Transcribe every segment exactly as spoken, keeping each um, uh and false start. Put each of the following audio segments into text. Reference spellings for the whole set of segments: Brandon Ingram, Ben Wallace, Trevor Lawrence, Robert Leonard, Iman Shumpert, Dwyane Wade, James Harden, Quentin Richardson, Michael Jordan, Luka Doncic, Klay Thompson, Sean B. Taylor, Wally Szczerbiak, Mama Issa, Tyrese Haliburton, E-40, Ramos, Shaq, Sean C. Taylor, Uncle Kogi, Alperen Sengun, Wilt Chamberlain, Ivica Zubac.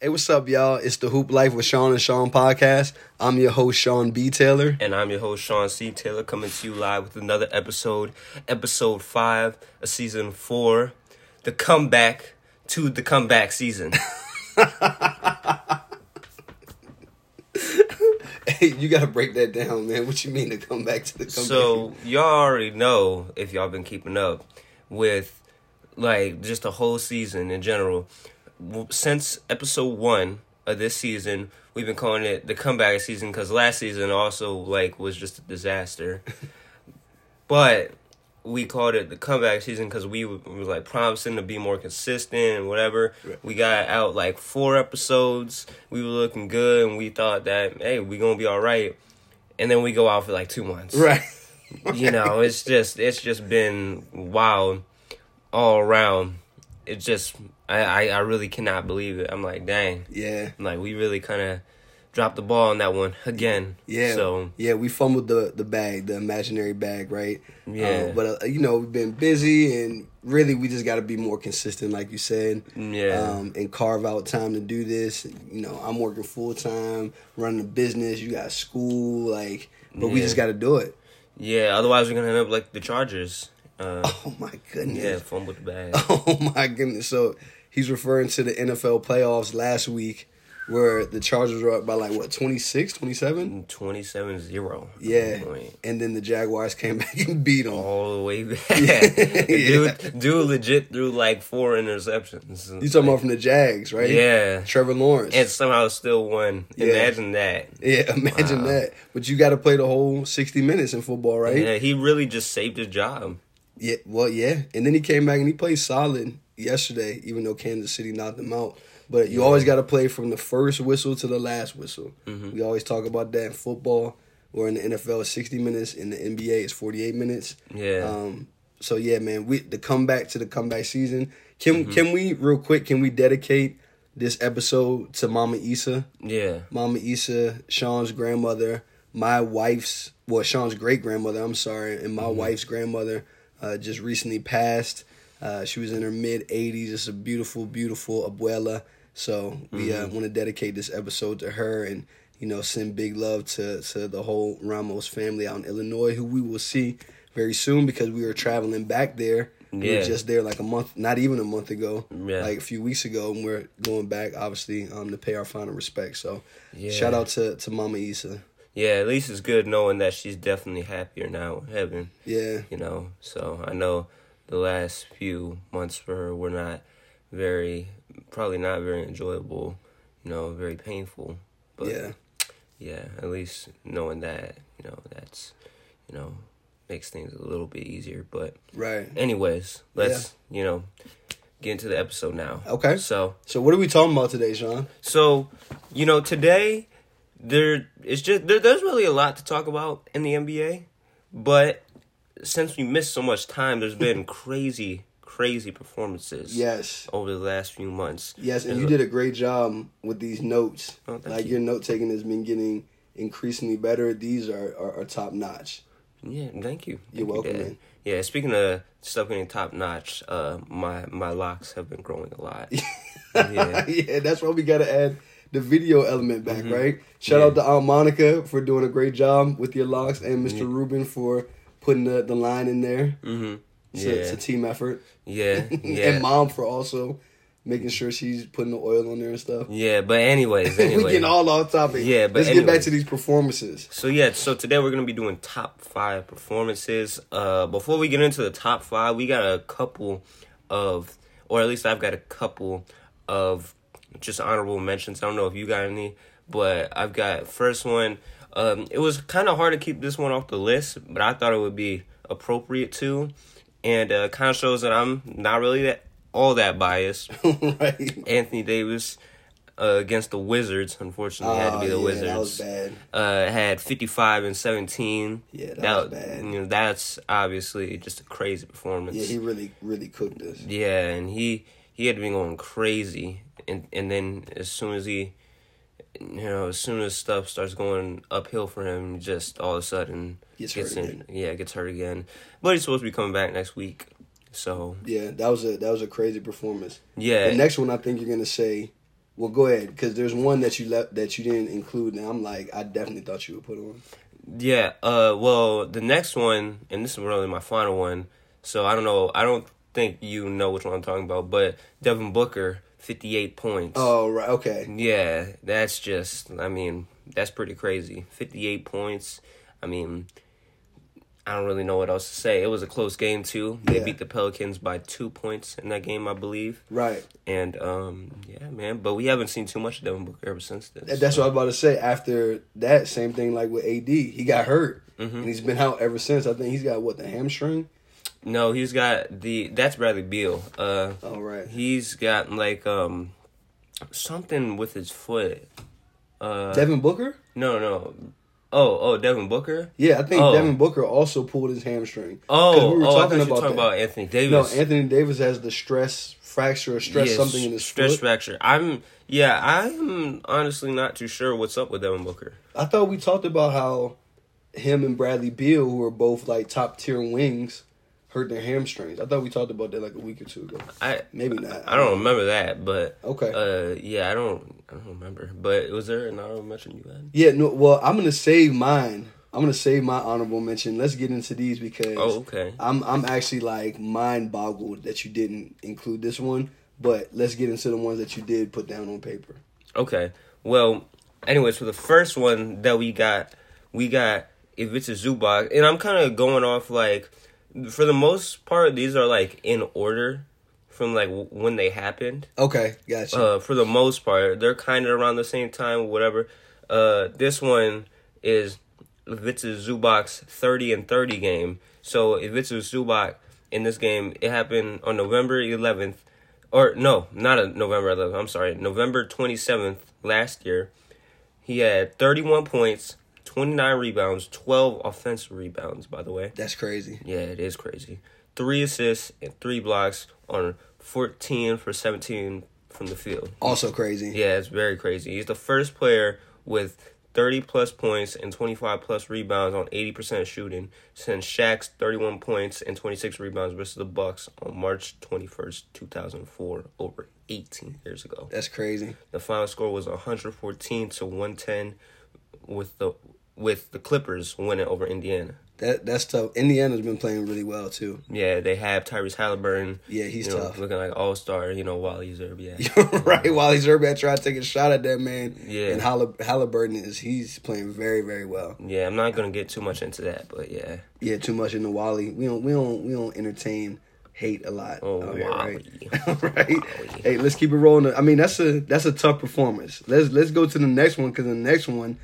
Hey, what's up, y'all? It's the Hoop Life with Sean and Sean podcast. I'm your host, Sean B. Taylor. And I'm your host, Sean C. Taylor, coming to you live with another episode, episode five of season four, the comeback to the comeback season. Hey, you got to break that down, man. What you mean to come back to the comeback? So, y'all already know, if y'all been keeping up, with, like, just the whole season in general. Since episode one of this season, we've been calling it the comeback season because last season also like was just a disaster. But we called it the comeback season because we were, we were like promising to be more consistent and whatever. Right. We got out like four episodes. We were looking good, and we thought that hey, we gonna be all right. And then we go out for like two months. Right. You know, it's just it's just been wild all around. It's just. I, I really cannot believe it. I'm like, dang. Yeah. I'm like, we really kind of dropped the ball on that one again. Yeah. So yeah, we fumbled the, the bag, the imaginary bag, right? Yeah. Um, but, uh, you know, we've been busy, and really we just got to be more consistent, like you said. Yeah. Um, and carve out time to do this. You know, I'm working full-time, running a business. You got school, like, but yeah. We just got to do it. Yeah, otherwise we're going to end up like the Chargers. Uh, oh, my goodness. Yeah, fumbled the bag. Oh, my goodness. So... he's referring to the N F L playoffs last week where the Chargers were up by, like, what, twenty-six, twenty-seven? twenty-seven zero. Yeah. And then the Jaguars came back and beat them. All the way back. Yeah. Dude, dude legit threw, like, four interceptions. You talking like, about from the Jags, right? Yeah. Trevor Lawrence. And somehow still won. Yeah. Imagine that. Yeah, imagine wow. that. But you got to play the whole sixty minutes in football, right? Yeah, he really just saved his job. Yeah, well, yeah. And then he came back and he played solid yesterday, even though Kansas City knocked them out. But you yeah. always got to play from the first whistle to the last whistle. Mm-hmm. We always talk about that in football, or in the N F L, it's sixty minutes. In the N B A, it's forty-eight minutes. Yeah. Um. So, yeah, man, we the comeback to the comeback season. Can mm-hmm. can we, real quick, can we dedicate this episode to Mama Issa? Yeah. Mama Issa, Sean's grandmother, my wife's, well, Sean's great-grandmother, I'm sorry, and my mm-hmm. wife's grandmother uh, just recently passed. Uh, she was in her mid-eighties. It's a beautiful, beautiful abuela. So we mm-hmm. uh, want to dedicate this episode to her and, you know, send big love to, to the whole Ramos family out in Illinois, who we will see very soon because we were traveling back there. Yeah. We were just there like a month, not even a month ago, yeah. like a few weeks ago. And we're going back, obviously, um, to pay our final respects. So yeah. shout out to, to Mama Issa. Yeah, at least it's good knowing that she's definitely happier now in heaven. Yeah. You know, so I know... the last few months for her were not very, probably not very enjoyable, you know, very painful. But yeah, yeah, at least knowing that, you know, that's, you know, makes things a little bit easier. But right. anyways, let's, yeah. you know, get into the episode now. Okay. So, so what are we talking about today, Sean? So, you know, today there it's just there, there's really a lot to talk about in the N B A, but. Since we missed so much time, there's been crazy, crazy performances. Yes. Over the last few months. Yes, and, and you look, did a great job with these notes. Oh, like you. Your note taking has been getting increasingly better. These are, are, are top notch. Yeah, thank you. You're thank welcome. You, man. Yeah, speaking of stuff getting top notch, uh, my my locks have been growing a lot. yeah. yeah, that's why we gotta add the video element back, mm-hmm. right? Shout yeah. out to Aunt Monica for doing a great job with your locks, and Mister Yeah. Rubin for. Putting the, the line in there. Mm-hmm. It's, yeah. a, it's a team effort. Yeah. yeah. And mom for also making sure she's putting the oil on there and stuff. Yeah, but anyways. Anyway. We're getting all off topic. Yeah, but Let's anyways. get back to these performances. So, yeah. So, today we're going to be doing top five performances. Uh, before we get into the top five, we got a couple of, or at least I've got a couple of just honorable mentions. I don't know if you got any, but I've got first one. Um, it was kind of hard to keep this one off the list, but I thought it would be appropriate too, and uh, kind of shows that I'm not really that all that biased. right. Anthony Davis uh, against the Wizards, unfortunately, oh, had to be the yeah, Wizards. That was bad. Uh, had fifty-five and seventeen. Yeah, that, that was bad. You know, that's obviously just a crazy performance. Yeah, he really, really cooked us. Yeah, and he he had been going crazy, and and then as soon as he. You know, as soon as stuff starts going uphill for him, just all of a sudden gets, gets hurt in, again. Yeah, gets hurt again. But he's supposed to be coming back next week, so yeah, that was a that was a crazy performance. Yeah, the next one I think you're gonna say Well, go ahead, because there's one that you left that you didn't include, and I'm like, I definitely thought you would put on. Yeah. Uh. Well, the next one, and this is really my final one. So I don't know. I don't think you know which one I'm talking about, but Devin Booker, fifty-eight points. Oh right. Okay. Yeah. That's just. I mean, that's pretty crazy. fifty-eight points. I mean, I don't really know what else to say. It was a close game, too. They yeah. beat the Pelicans by two points in that game, I believe. Right. And, um, yeah, man. But we haven't seen too much of Devin Booker ever since then. That's so. What I was about to say. After that, same thing like with A D. He got hurt. Mm-hmm. And he's been out ever since. I think he's got, what, the hamstring? No, he's got the... That's Bradley Beal. Uh, oh, right. He's got, like, um, something with his foot. Uh, Devin Booker? No, no. Oh, oh, Devin Booker? Yeah, I think oh. Devin Booker also pulled his hamstring. Oh, we were oh talking I thought you were talking that. about Anthony Davis. No, Anthony Davis has the stress fracture or stress yeah, something in his stress foot. fracture. I'm, yeah, I'm honestly not too sure what's up with Devin Booker. I thought we talked about how him and Bradley Beal, who are both like top tier wings, hurt their hamstrings. I thought we talked about that like a week or two ago. I Maybe not. I, I don't remember that, but... Okay. Uh, yeah, I don't I don't remember. But was there an honorable mention you had? Yeah, no. Well, I'm going to save mine. I'm going to save my honorable mention. Let's get into these because... Oh, okay. I'm, I'm actually, like, mind-boggled that you didn't include this one. But let's get into the ones that you did put down on paper. Okay. Well, anyways, for the first one that we got, we got Ivica Zubac. And I'm kind of going off, like... For the most part, these are, like, in order from, like, w- when they happened. Okay, gotcha. Uh, for the most part, they're kind of around the same time, whatever. Uh, this one is Ivica Zubac's thirty and thirty game. So, Ivica Zubac, in this game, it happened on November eleventh. Or, no, not a November eleventh. I'm sorry. November twenty-seventh last year. He had thirty-one points. twenty-nine rebounds, twelve offensive rebounds, by the way. That's crazy. Yeah, it is crazy. Three assists and three blocks on fourteen for seventeen from the field. Also crazy. Yeah, it's very crazy. He's the first player with thirty-plus points and twenty-five-plus rebounds on eighty percent shooting since Shaq's thirty-one points and twenty-six rebounds versus the Bucks on March twenty-first, two thousand four, over eighteen years ago. That's crazy. The final score was one fourteen to one ten with the... With the Clippers winning over Indiana. That That's tough. Indiana's been playing really well, too. Yeah, they have Tyrese Haliburton. Yeah, he's you know, tough. Looking like all-star, you know, Wally Szczerbiak. Right, Wally Szczerbiak tried to take a shot at that man. Yeah. And Halliburton, is he's playing very, very well. Yeah, I'm not going to get too much into that, but yeah. Yeah, too much into Wally. We don't, we don't, we don't entertain hate a lot. Oh, Wally. Here, right? Right? Wally. Hey, let's keep it rolling. I mean, that's a that's a tough performance. Let's, let's go to the next one, because the next one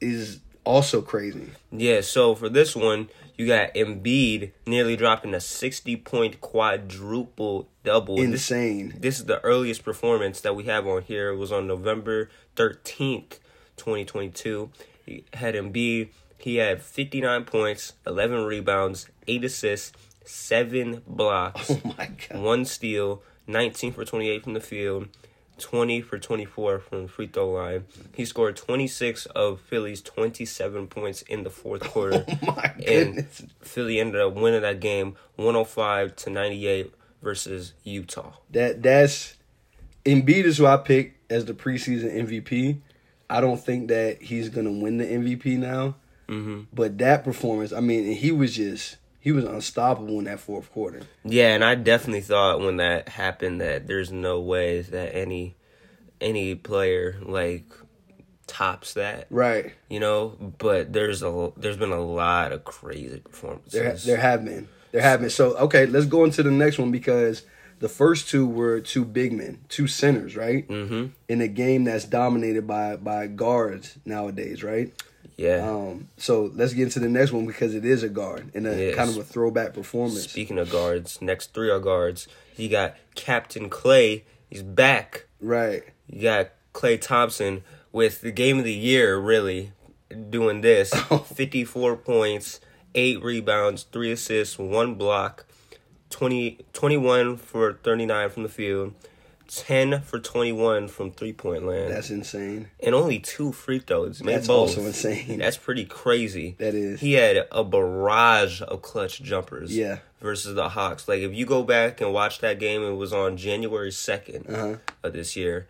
is... Also crazy. Yeah, so for this one, you got Embiid nearly dropping a sixty-point quadruple double. Insane. This, this is the earliest performance that we have on here. It was on November thirteenth, twenty twenty-two. He had Embiid. He had fifty-nine points, eleven rebounds, eight assists, seven blocks. Oh, my God. One steal, nineteen for twenty-eight from the field. twenty for twenty-four from the free throw line. He scored twenty-six of Philly's twenty-seven points in the fourth quarter. Oh, my goodness. And Philly ended up winning that game one oh five to ninety-eight versus Utah. That that's Embiid is who I picked as the preseason M V P. I don't think that he's going to win the M V P now. Mm-hmm. But that performance, I mean, he was just... He was unstoppable in that fourth quarter. Yeah, and I definitely thought when that happened that there's no way that any any player like tops that. Right. You know, but there's a there's been a lot of crazy performances. There, there have been. There have been. So, okay, let's go into the next one because the first two were two big men, two centers, right? Mm-hmm. In a game that's dominated by by guards nowadays, right? Yeah. Um, so let's get into the next one because it is a guard and a yes. kind of a throwback performance. Speaking of guards, next three are guards. You got Captain Klay. He's back. Right. You got Klay Thompson with the game of the year, really, doing this. fifty-four points, eight rebounds, three assists, one block, twenty, twenty-one for thirty-nine from the field. ten for twenty-one from three-point land. That's insane. And only two free throws. Man, that's both. Also insane. That's pretty crazy. That is. He had a barrage of clutch jumpers yeah. versus the Hawks. Like, if you go back and watch that game, it was on January second uh-huh. of this year.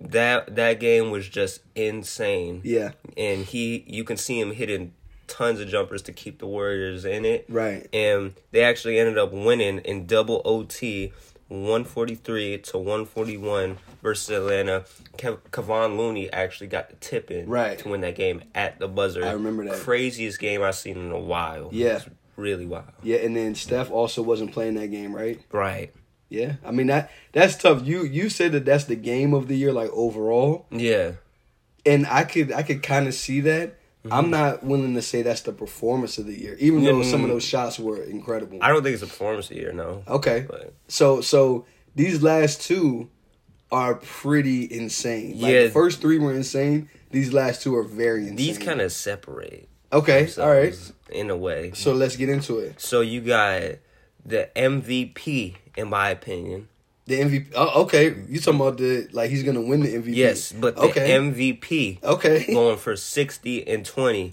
that that game was just insane. Yeah. And he, you can see him hitting tons of jumpers to keep the Warriors in it. Right. And they actually ended up winning in double O T, one forty-three to one forty-one versus Atlanta. Kev- Kevon Looney actually got the tip in right. to win that game at the buzzer. I remember that. Craziest game I've seen in a while. Yeah. It was really wild. Yeah, and then Steph also wasn't playing that game, right? Right. Yeah. I mean, that that's tough. You you said that that's the game of the year, like, overall. Yeah. And I could I could kind of see that. Mm-hmm. I'm not willing to say that's the performance of the year, even though mm-hmm. some of those shots were incredible. I don't think it's the performance of the year, no. Okay. But. So so these last two are pretty insane. Like, yeah. The first three were insane. These last two are very insane. These kind of separate. Okay, all right. In a way. So let's get into it. So you got the M V P, in my opinion. The M V P. Oh, okay. You're talking about the, like, he's going to win the M V P. Yes, but the okay. M V P okay. going for sixty and twenty.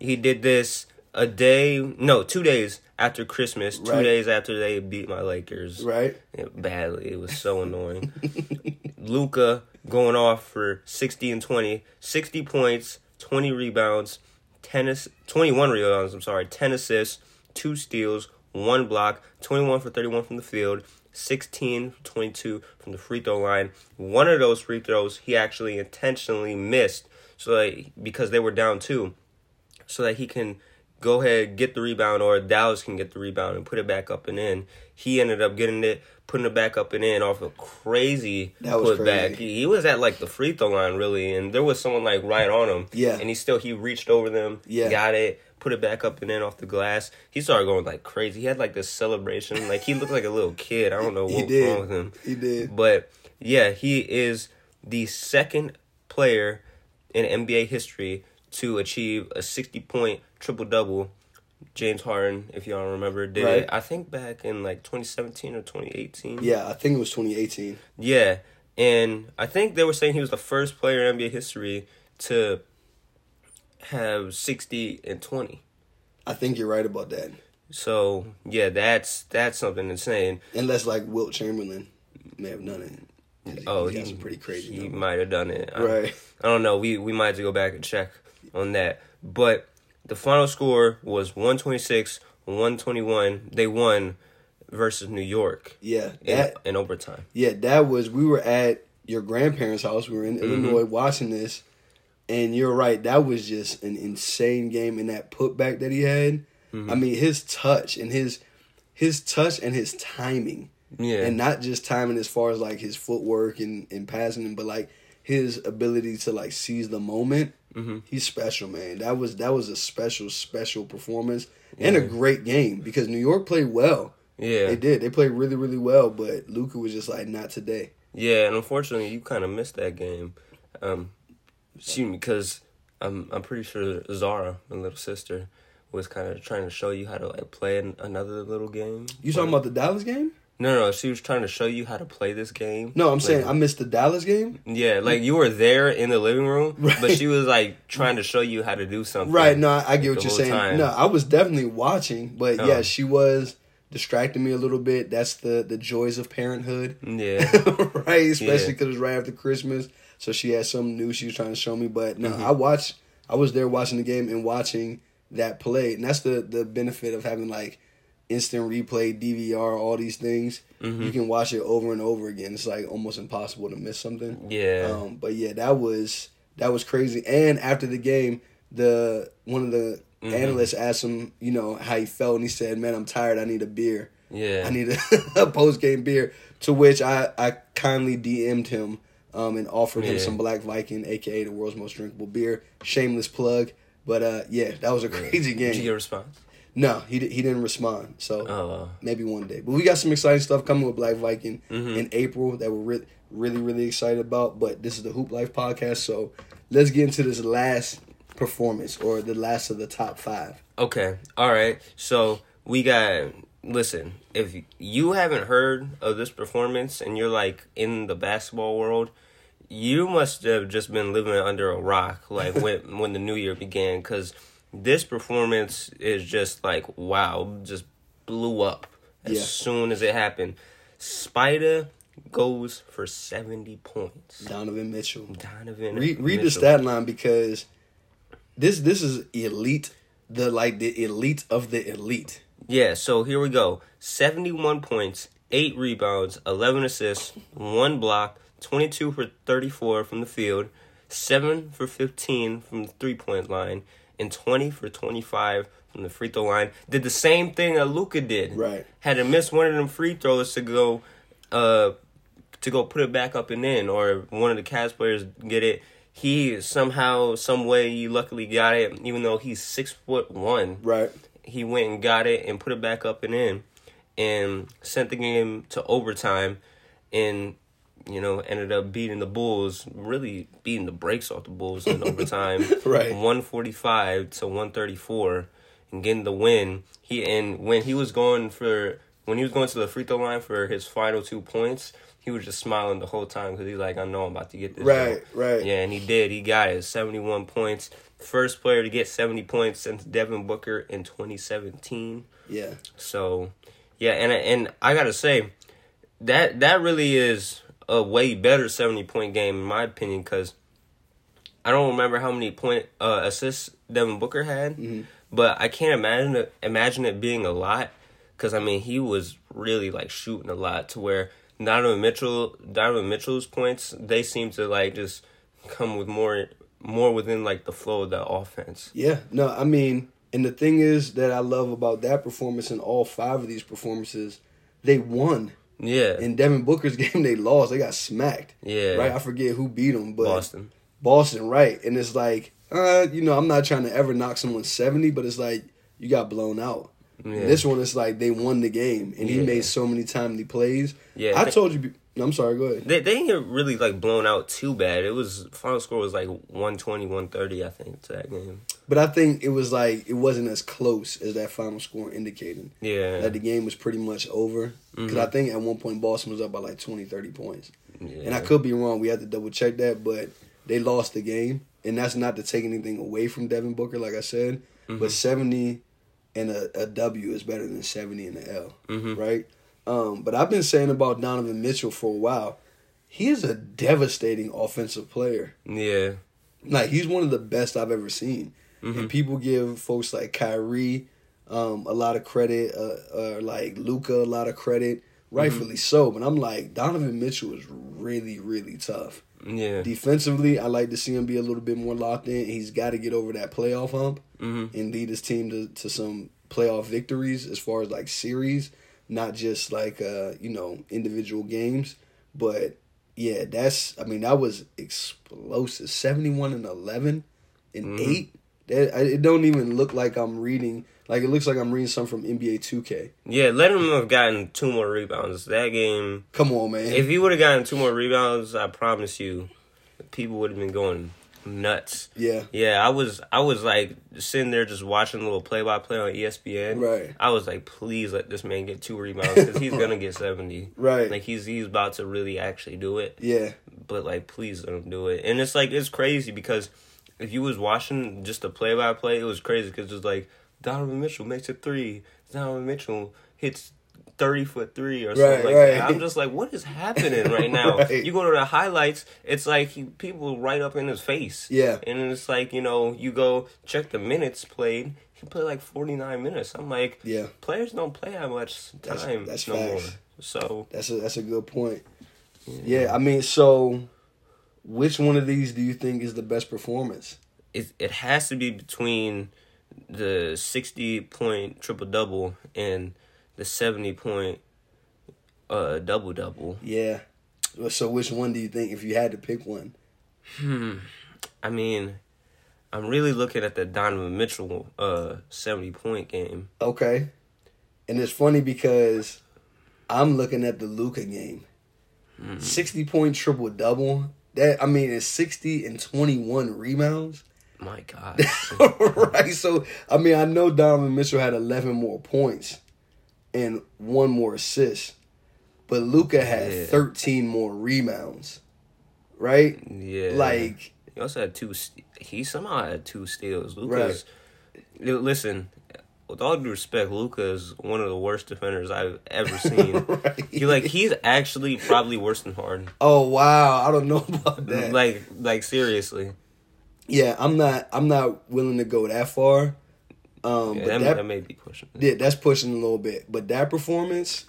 He did this a day, no, two days after Christmas, two right. days after they beat my Lakers. Right. It, badly. It was so annoying. Luka going off for sixty and twenty, sixty points, twenty rebounds, ten, twenty-one rebounds, I'm sorry, ten assists, two steals, one block, twenty-one for thirty-one from the field, sixteen for twenty-two from the free throw line. One of those free throws he actually intentionally missed, so that, because they were down two, so that he can go ahead, get the rebound, or Dallas can get the rebound and put it back up and in. He ended up getting it, putting it back up and in off a crazy putback. He, he was at, like, the free throw line, really, and there was someone, like, right on him. Yeah. And he still, he reached over them, yeah. got it, put it back up and in off the glass. He started going, like, crazy. He had, like, this celebration. Like, he looked like a little kid. I don't know what's wrong with him. He did. But, yeah, he is the second player in N B A history to achieve a sixty-point triple-double. James Harden, if y'all remember, did right. it, I think, back in, like, twenty seventeen or twenty eighteen. Yeah, I think it was twenty eighteen. Yeah, and I think they were saying he was the first player in N B A history to have sixty and twenty. I think you're right about that. So, yeah, that's that's something insane. Unless, like, Wilt Chamberlain may have done it. He, oh, he, he pretty crazy. He might have done it. Right. I, I don't know. We, we might have to go back and check on that. But the final score was one twenty-six, one twenty-one. They won versus New York. Yeah. That, in, in overtime. Yeah, that was, we were at your grandparents' house. We were in mm-hmm. Illinois watching this. And you're right. That was just an insane game. And that putback that he had, mm-hmm. I mean, his touch and his his touch and his timing. Yeah. And not just timing as far as, like, his footwork and, and passing, but, like, his ability to, like, seize the moment. Mm-hmm. He's special, man. That was that was a special, special performance yeah. and a great game because New York played well. Yeah. They did. They played really, really well, but Luka was just like, not today. Yeah, and unfortunately, you kind of missed that game. Um, excuse me, because I'm, I'm pretty sure Zara, my little sister, was kind of trying to show you how to, like, play an, another little game. You talking about the Dallas game? No, no, she was trying to show you how to play this game. No, I'm like, saying I missed the Dallas game? Yeah, like, you were there in the living room, right. but she was, like, trying to show you how to do something. Right, no, I, I get what you're saying. Time. No, I was definitely watching, but, oh. yeah, she was distracting me a little bit. That's the, the joys of parenthood. Yeah. Right, especially because yeah. it was right after Christmas, so she had something new she was trying to show me. But, no, mm-hmm. I watched. I was there watching the game and watching that play, and that's the, the benefit of having, like, instant replay, D V R, all these things. Mm-hmm. You can watch it over and over again. It's like almost impossible to miss something. Yeah. Um, but yeah, that was that was crazy. And after the game, the one of the mm-hmm. analysts asked him, you know, how he felt, and he said, "Man, I'm tired. I need a beer. Yeah, I need a, a post game beer." To which I I kindly D M'd him um, and offered yeah. him some Black Viking, aka the world's most drinkable beer. Shameless plug. But uh, yeah, that was a crazy yeah. game. Did you get a response? No, he he didn't respond. So oh. maybe one day. But we got some exciting stuff coming with Black Viking mm-hmm. in April that we're re- really, really excited about. But this is the Hoop Life podcast. So let's get into this last performance or the last of the top five. Okay. All right. So we got, listen, if you haven't heard of this performance and you're like in the basketball world, you must have just been living under a rock like when, when the new year began because this performance is just like, wow, just blew up as yeah. soon as it happened. Spider goes for seventy points. Donovan Mitchell. Donovan Re- Mitchell. Read the stat line, because this this is elite, the like the elite of the elite. Yeah, so here we go. seventy-one points, eight rebounds, eleven assists, one block, twenty-two for thirty-four from the field, seven for fifteen from the three-point line, and twenty for twenty-five from the free throw line. Did the same thing that Luka did. Right. Had to miss one of them free throws to go uh to go put it back up and in, or one of the Cavs players get it. He somehow, some way, he luckily got it, even though he's six foot one. Right. He went and got it and put it back up and in, and sent the game to overtime, and, you know, ended up beating the Bulls, really beating the brakes off the Bulls in overtime. Right. one forty-five to one thirty-four, and getting the win. He and when he was going for when he was going to the free throw line for his final two points, he was just smiling the whole time, because he's like, I know I'm about to get this. Right, goal. Right. Yeah, and he did. He got it. seventy-one points. First player to get seventy points since Devin Booker in twenty seventeen. Yeah. So, yeah, and and I got to say, that that really is a way better seventy-point game, in my opinion, because I don't remember how many point uh, assists Devin Booker had, mm-hmm. but I can't imagine it, imagine it being a lot, because, I mean, he was really, like, shooting a lot, to where Donovan Mitchell, Donovan Mitchell's points, they seem to, like, just come with more... more within, like, the flow of the offense. Yeah. No, I mean, and the thing is that I love about that performance and all five of these performances, they won. Yeah. In Devin Booker's game, they lost. They got smacked. Yeah. Right? I forget who beat them. But Boston. Boston, right. And it's like, uh, you know, I'm not trying to ever knock someone seventy, but it's like, you got blown out. Yeah. And this one, it's like, they won the game. And yeah. he made so many timely plays. Yeah. I told you... I'm sorry, go ahead. They, they didn't get really, like, blown out too bad. It was, final score was, like, one twenty, one thirty, I think, to that game. But I think it was, like, it wasn't as close as that final score indicated. Yeah. That the game was pretty much over. Because mm-hmm. I think at one point Boston was up by, like, twenty, thirty points. Yeah. And I could be wrong. We had to double-check that. But they lost the game. And that's not to take anything away from Devin Booker, like I said. Mm-hmm. But seventy and a, a W is better than seventy and an L, mm-hmm. right? Um, but I've been saying about Donovan Mitchell for a while. He is a devastating offensive player. Yeah. Like, he's one of the best I've ever seen. Mm-hmm. And people give folks like Kyrie um, a lot of credit, uh, uh, like Luka a lot of credit, rightfully mm-hmm. so. But I'm like, Donovan Mitchell is really, really tough. Yeah. Defensively, I like to see him be a little bit more locked in. He's got to get over that playoff hump mm-hmm. and lead his team to, to some playoff victories as far as, like, series. Not just, like, uh, you know, individual games. But, yeah, that's, I mean, that was explosive. seventy-one and eleven and mm-hmm. eight. That, it don't even look like I'm reading. Like, it looks like I'm reading something from N B A two K. Yeah, let him have gotten two more rebounds. That game. Come on, man. If he would have gotten two more rebounds, I promise you, people would have been going nuts. Yeah. Yeah, I was I was like sitting there just watching a little play by play on E S P N. Right. I was like, please let this man get two rebounds, because he's gonna get seventy. Right. Like, he's he's about to really actually do it. Yeah. But, like, please let him do it. And it's like, it's crazy, because if you was watching just the play by play, it was crazy, because it's like, Donovan Mitchell makes a three. Donovan Mitchell hits thirty foot three or something right, like right. that. I'm just like, what is happening right now? Right. You go to the highlights, it's like he, people right up in his face. Yeah. And it's like, you know, you go check the minutes played. He played like forty-nine minutes. I'm like, yeah. Players don't play that much time that's, that's no facts. More. So that's a that's a good point. Yeah. yeah, I mean, so which one of these do you think is the best performance? It it has to be between the sixty point triple double and the seventy-point uh, double-double. Yeah. So which one do you think, if you had to pick one? Hmm. I mean, I'm really looking at the Donovan Mitchell uh, seventy-point game. Okay. And it's funny, because I'm looking at the Luka game. Hmm. sixty-point triple-double. That I mean, it's sixty and twenty-one rebounds. My God. Right? So, I mean, I know Donovan Mitchell had eleven more points and one more assist. But Luka had yeah. thirteen more rebounds. Right? Yeah. Like, he also had two... St- he somehow had two steals. Luka's... Right. Listen, with all due respect, Luka is one of the worst defenders I've ever seen. Right. He like he's actually probably worse than Harden. Oh wow, I don't know about that. Like like seriously. Yeah, I'm not I'm not willing to go that far. Um, yeah, but that, that, that may be pushing. Yeah, that's pushing a little bit. But that performance,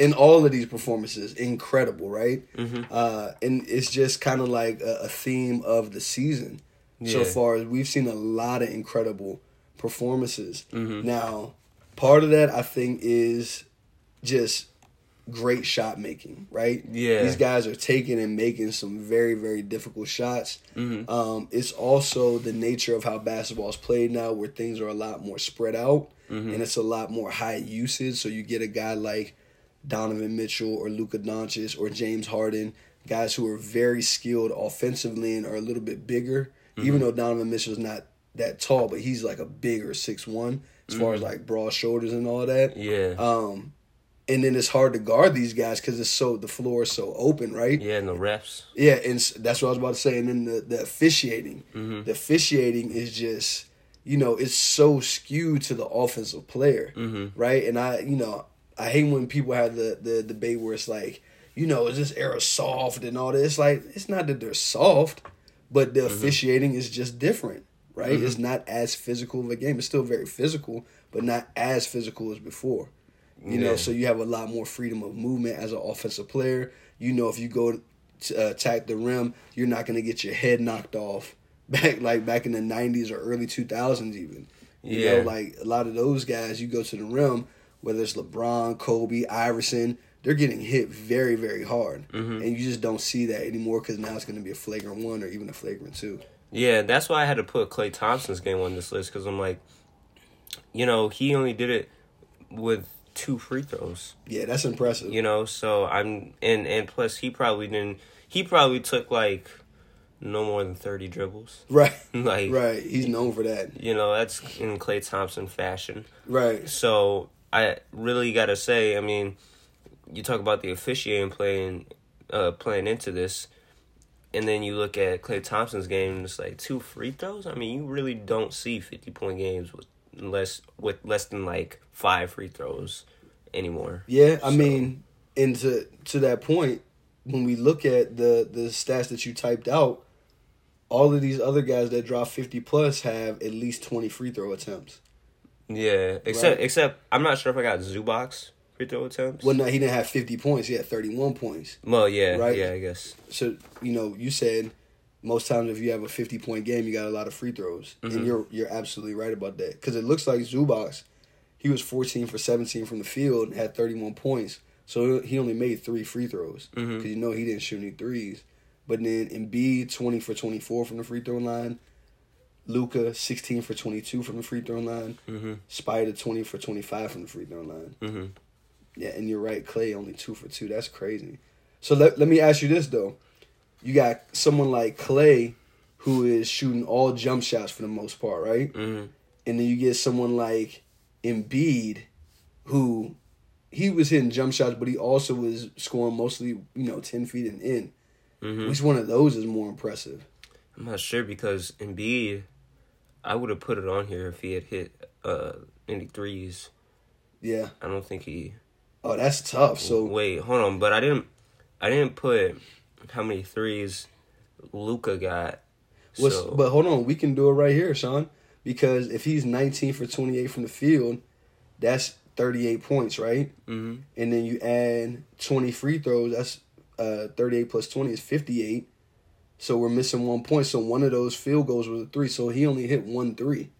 in all of these performances, incredible, right? Mm-hmm. Uh, and it's just kind of like a, a theme of the season. Yeah. So far, we've seen a lot of incredible performances. Mm-hmm. Now, part of that, I think, is just great shot making, right? Yeah. These guys are taking and making some very, very difficult shots. Mm-hmm. Um, it's also the nature of how basketball is played now, where things are a lot more spread out, mm-hmm. and it's a lot more high usage. So you get a guy like Donovan Mitchell or Luka Doncic or James Harden, guys who are very skilled offensively and are a little bit bigger. Mm-hmm. Even though Donovan Mitchell's not that tall, but he's like a bigger six one as mm-hmm. far as like broad shoulders and all that. Yeah. Um, and then it's hard to guard these guys because it's so the floor is so open, right? Yeah, and the refs. Yeah, and that's what I was about to say. And then the, the officiating. Mm-hmm. The officiating is just, you know, it's so skewed to the offensive player, mm-hmm. right? And I, you know, I hate when people have the, the debate where it's like, you know, is this era soft and all this? It's like, it's not that they're soft, but the mm-hmm. officiating is just different, right? Mm-hmm. It's not as physical of a game. It's still very physical, but not as physical as before. You yeah. know, so you have a lot more freedom of movement as an offensive player. You know, if you go to attack the rim, you're not going to get your head knocked off back like back in the nineties or early two thousands even. You yeah. know, like a lot of those guys, you go to the rim, whether it's LeBron, Kobe, Iverson, they're getting hit very, very hard. Mm-hmm. And you just don't see that anymore because now it's going to be a flagrant one or even a flagrant two. Yeah, that's why I had to put Klay Thompson's game on this list because I'm like, you know, he only did it with two free throws. Yeah, that's impressive. You know, so I'm and and plus he probably didn't he probably took like no more than thirty dribbles. Right. Like right. He's known for that. You know, that's in Klay Thompson fashion. Right. So I really gotta say, I mean, you talk about the officiating playing uh playing into this, and then you look at Klay Thompson's game and it's like two free throws? I mean, you really don't see fifty point games with Less with less than like five free throws anymore. Yeah, I so. mean, and to, to that point, when we look at the, the stats that you typed out, all of these other guys that drop fifty plus have at least twenty free throw attempts. Yeah, except right? except I'm not sure if I got Zubac free throw attempts. Well, no, he didn't have fifty points. He had thirty-one points. Well, yeah, right? Yeah, I guess. So you know, you said most times if you have a fifty-point game, you got a lot of free throws. Mm-hmm. And you're you're absolutely right about that. Because it looks like Zubac, he was fourteen for seventeen from the field and had thirty-one points. So he only made three free throws. Because mm-hmm. you know he didn't shoot any threes. But then Embiid, twenty for twenty-four from the free throw line. Luka, sixteen for twenty-two from the free throw line. Mm-hmm. Spider, twenty for twenty-five from the free throw line. Mm-hmm. Yeah, and you're right, Klay, only two for two. That's crazy. So let, let me ask you this, though. You got someone like Klay, who is shooting all jump shots for the most part, right? Mm-hmm. And then you get someone like Embiid, who he was hitting jump shots, but he also was scoring mostly, you know, ten feet and in. Mm-hmm. Which one of those is more impressive? I'm not sure because Embiid, I would have put it on here if he had hit uh, any threes. Yeah, I don't think he. Oh, that's tough. So wait, hold on, but I didn't, I didn't put how many threes Luka got. So. But hold on. We can do it right here, Sean. Because if he's nineteen for twenty-eight from the field, that's thirty-eight points, right? Mm-hmm. And then you add twenty free throws, that's uh, thirty-eight plus twenty is fifty-eight. So we're missing one point. So one of those field goals was a three. So he only hit one three.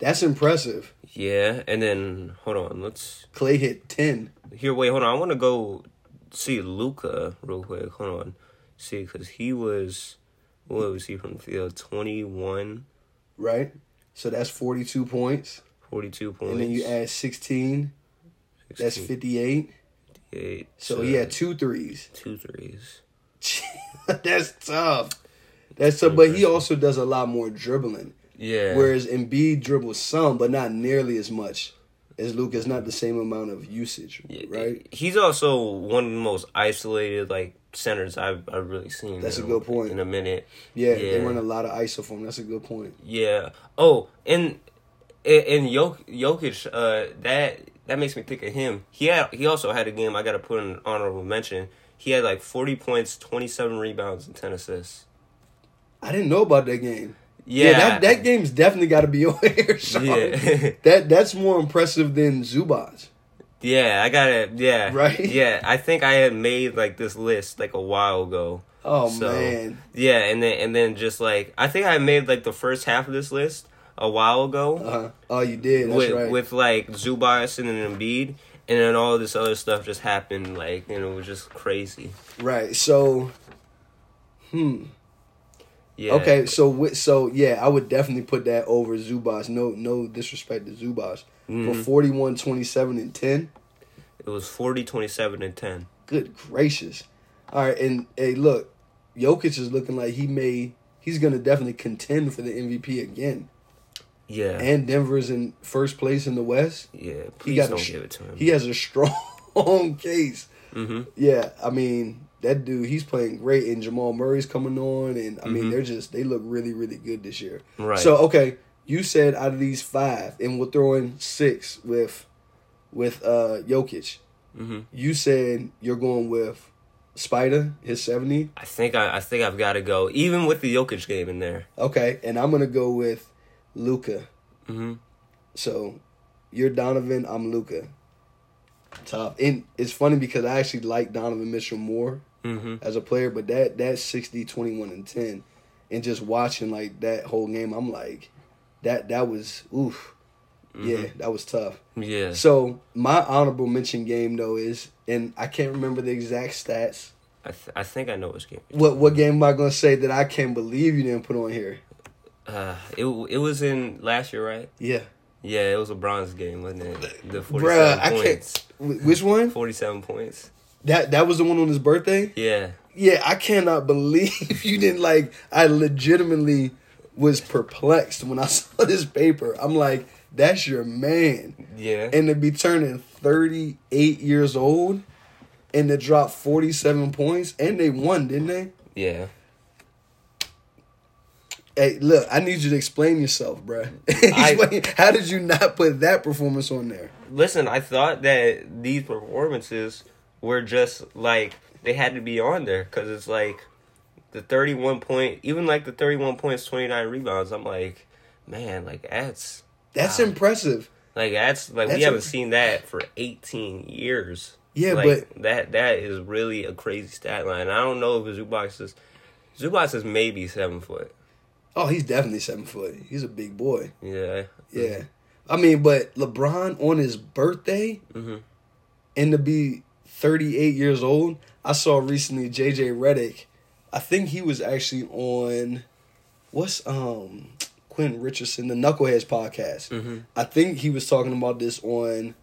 That's impressive. Yeah. And then, hold on. Let's. Klay hit ten. Here, wait, hold on. I want to go see Luka real quick. Hold on. See, because he was, what was he from the field? twenty-one. Right. So that's forty-two points. forty-two points. And then you add sixteen. sixteen. That's fifty-eight. fifty-eight. So, so he had two threes. Two threes. That's tough. That's tough. But he also does a lot more dribbling. Yeah. Whereas Embiid dribbles some, but not nearly as much as Luka's, not the same amount of usage, right? He's also one of the most isolated, like, centers I've I've really seen. That's in, a good point. In a minute. Yeah, yeah, they run a lot of iso from. That's a good point. Yeah. Oh, and And, and Jokic, uh, that that makes me think of him. He had he also had a game I got to put an honorable mention. He had like forty points, twenty-seven rebounds, and ten assists. I didn't know about that game. Yeah, yeah that that game's definitely got to be on air. Sean. Yeah. that that's more impressive than Zubac. Yeah, I got it. Yeah, right. Yeah, I think I had made like this list like a while ago. Oh so, man. Yeah, and then and then just like I think I made like the first half of this list a while ago. Uh-huh. Oh, you did. That's with, right. With like Zubac and then Embiid, and then all this other stuff just happened. Like you know, it was just crazy. Right. So, hmm. Yeah. Okay. So with so yeah, I would definitely put that over Zubac. No, no disrespect to Zubac. Mm-hmm. For forty-one, twenty-seven, and ten? It was forty, twenty-seven, and ten. Good gracious. All right, and, hey, look, Jokic is looking like he may, he's going to definitely contend for the M V P again. Yeah. And Denver's in first place in the West. Yeah, please don't a, give it to him. He has a strong case. Mm-hmm. Yeah, I mean, that dude, he's playing great, and Jamal Murray's coming on, and, I mm-hmm. mean, they're just, they look really, really good this year. Right. So, okay. You said out of these five, and we'll throw in six with with uh, Jokic. Mm-hmm. You said you're going with Spider, his seventy. I think I, I think I've got to go even with the Jokic game in there. Okay, and I'm gonna go with Luka. Mm-hmm. So you're Donovan, I'm Luka. Top, and it's funny because I actually like Donovan Mitchell more mm-hmm. as a player, but that that sixty, twenty-one, and ten, and just watching like that whole game, I'm like. That that was, oof. Mm-hmm. Yeah, that was tough. Yeah. So, my honorable mention game, though, is, and I can't remember the exact stats. I th- I think I know which game. What what game am I going to say that I can't believe you didn't put on here? Uh, It it was in last year, right? Yeah. Yeah, it was a bronze game, wasn't it? The forty-seven Bruh, points. I can't, which one? forty-seven points. That that was the one on his birthday? Yeah. Yeah, I cannot believe you didn't, like, I legitimately... was perplexed when I saw this paper. I'm like, that's your man. Yeah. And to be turning thirty-eight years old and to drop forty-seven points, and they won, didn't they? Yeah. Hey, look, I need you to explain yourself, bro. I, How did you not put that performance on there? Listen, I thought that these performances were just, like, they had to be on there because it's like... The thirty-one point, even like the thirty-one points, twenty-nine rebounds. I'm like, man, like that's that's wow. impressive. Like that's like that's we haven't imp- seen that for eighteen years. Yeah, like, but that that is really a crazy stat line. I don't know if Zubac is Zubac is maybe seven foot. Oh, he's definitely seven foot. He's a big boy. Yeah, yeah. I mean, but LeBron on his birthday, mm-hmm. and to be thirty-eight years old. I saw recently J J Redick. I think he was actually on, what's um Quentin Richardson, the Knuckleheads podcast. Mm-hmm. I think he was talking about this on,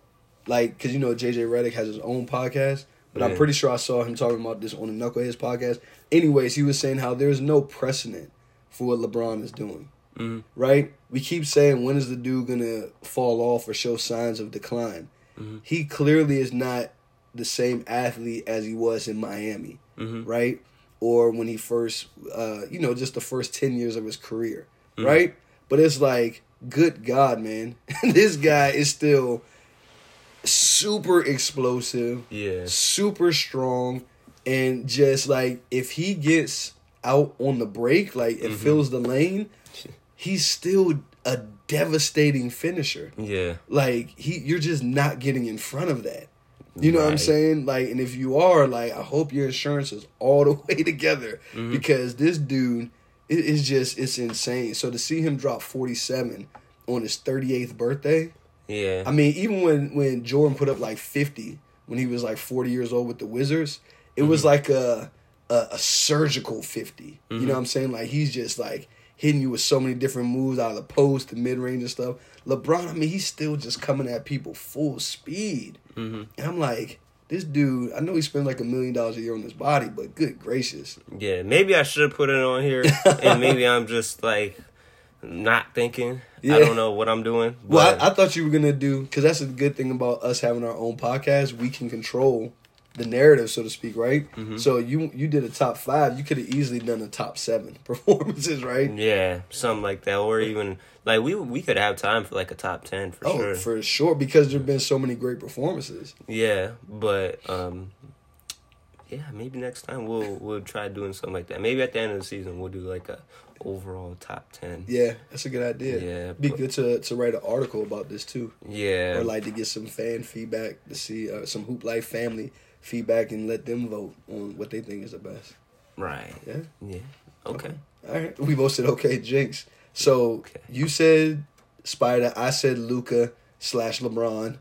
like, because, you know, J J Redick has his own podcast. But yeah. I'm pretty sure I saw him talking about this on the Knuckleheads podcast. Anyways, he was saying how there's no precedent for what LeBron is doing. Mm-hmm. Right? We keep saying, when is the dude going to fall off or show signs of decline? Mm-hmm. He clearly is not the same athlete as he was in Miami. Mm-hmm. Right? Or when he first, uh, you know, just the first ten years of his career, mm-hmm. right? But it's like, good God, man. This guy is still super explosive, yeah, super strong, and just like, if he gets out on the break, like, and mm-hmm. fills the lane, he's still a devastating finisher. Yeah. Like, he, you're just not getting in front of that. You know right. what I'm saying? Like, and if you are, like, I hope your insurance is all the way together mm-hmm. because this dude it is just, it's insane. So to see him drop forty-seven on his thirty-eighth birthday. Yeah. I mean, even when, when Jordan put up like fifty when he was like forty years old with the Wizards, it mm-hmm. was like a, a, a surgical fifty. Mm-hmm. You know what I'm saying? Like, he's just like hitting you with so many different moves out of the post, the mid-range and stuff. LeBron, I mean, he's still just coming at people full speed. Mm-hmm. And I'm like, this dude, I know he spends like a million dollars a year on his body, but good gracious. Yeah, maybe I should put it on here. And maybe I'm just like not thinking. Yeah. I don't know what I'm doing. But... Well, I, I thought you were going to do, because that's the good thing about us having our own podcast. We can control the narrative, so to speak, right? Mm-hmm. So you you did a top five. You could have easily done a top seven performances, right? Yeah, something like that. Or even, like, we we could have time for, like, a top ten for oh, sure. Oh, for sure, because there have been so many great performances. Yeah, but, um, yeah, maybe next time we'll we'll try doing something like that. Maybe at the end of the season we'll do, like, a overall top ten. Yeah, that's a good idea. Yeah, it'd be but, good to to write an article about this, too. Yeah. Or, like, to get some fan feedback, to see uh, some Hoop Life family feedback and let them vote on what they think is the best. Right. Yeah? Yeah. Okay. okay. All right. We both said, okay, Jinx. So, okay. You said Spider, I said Luka slash LeBron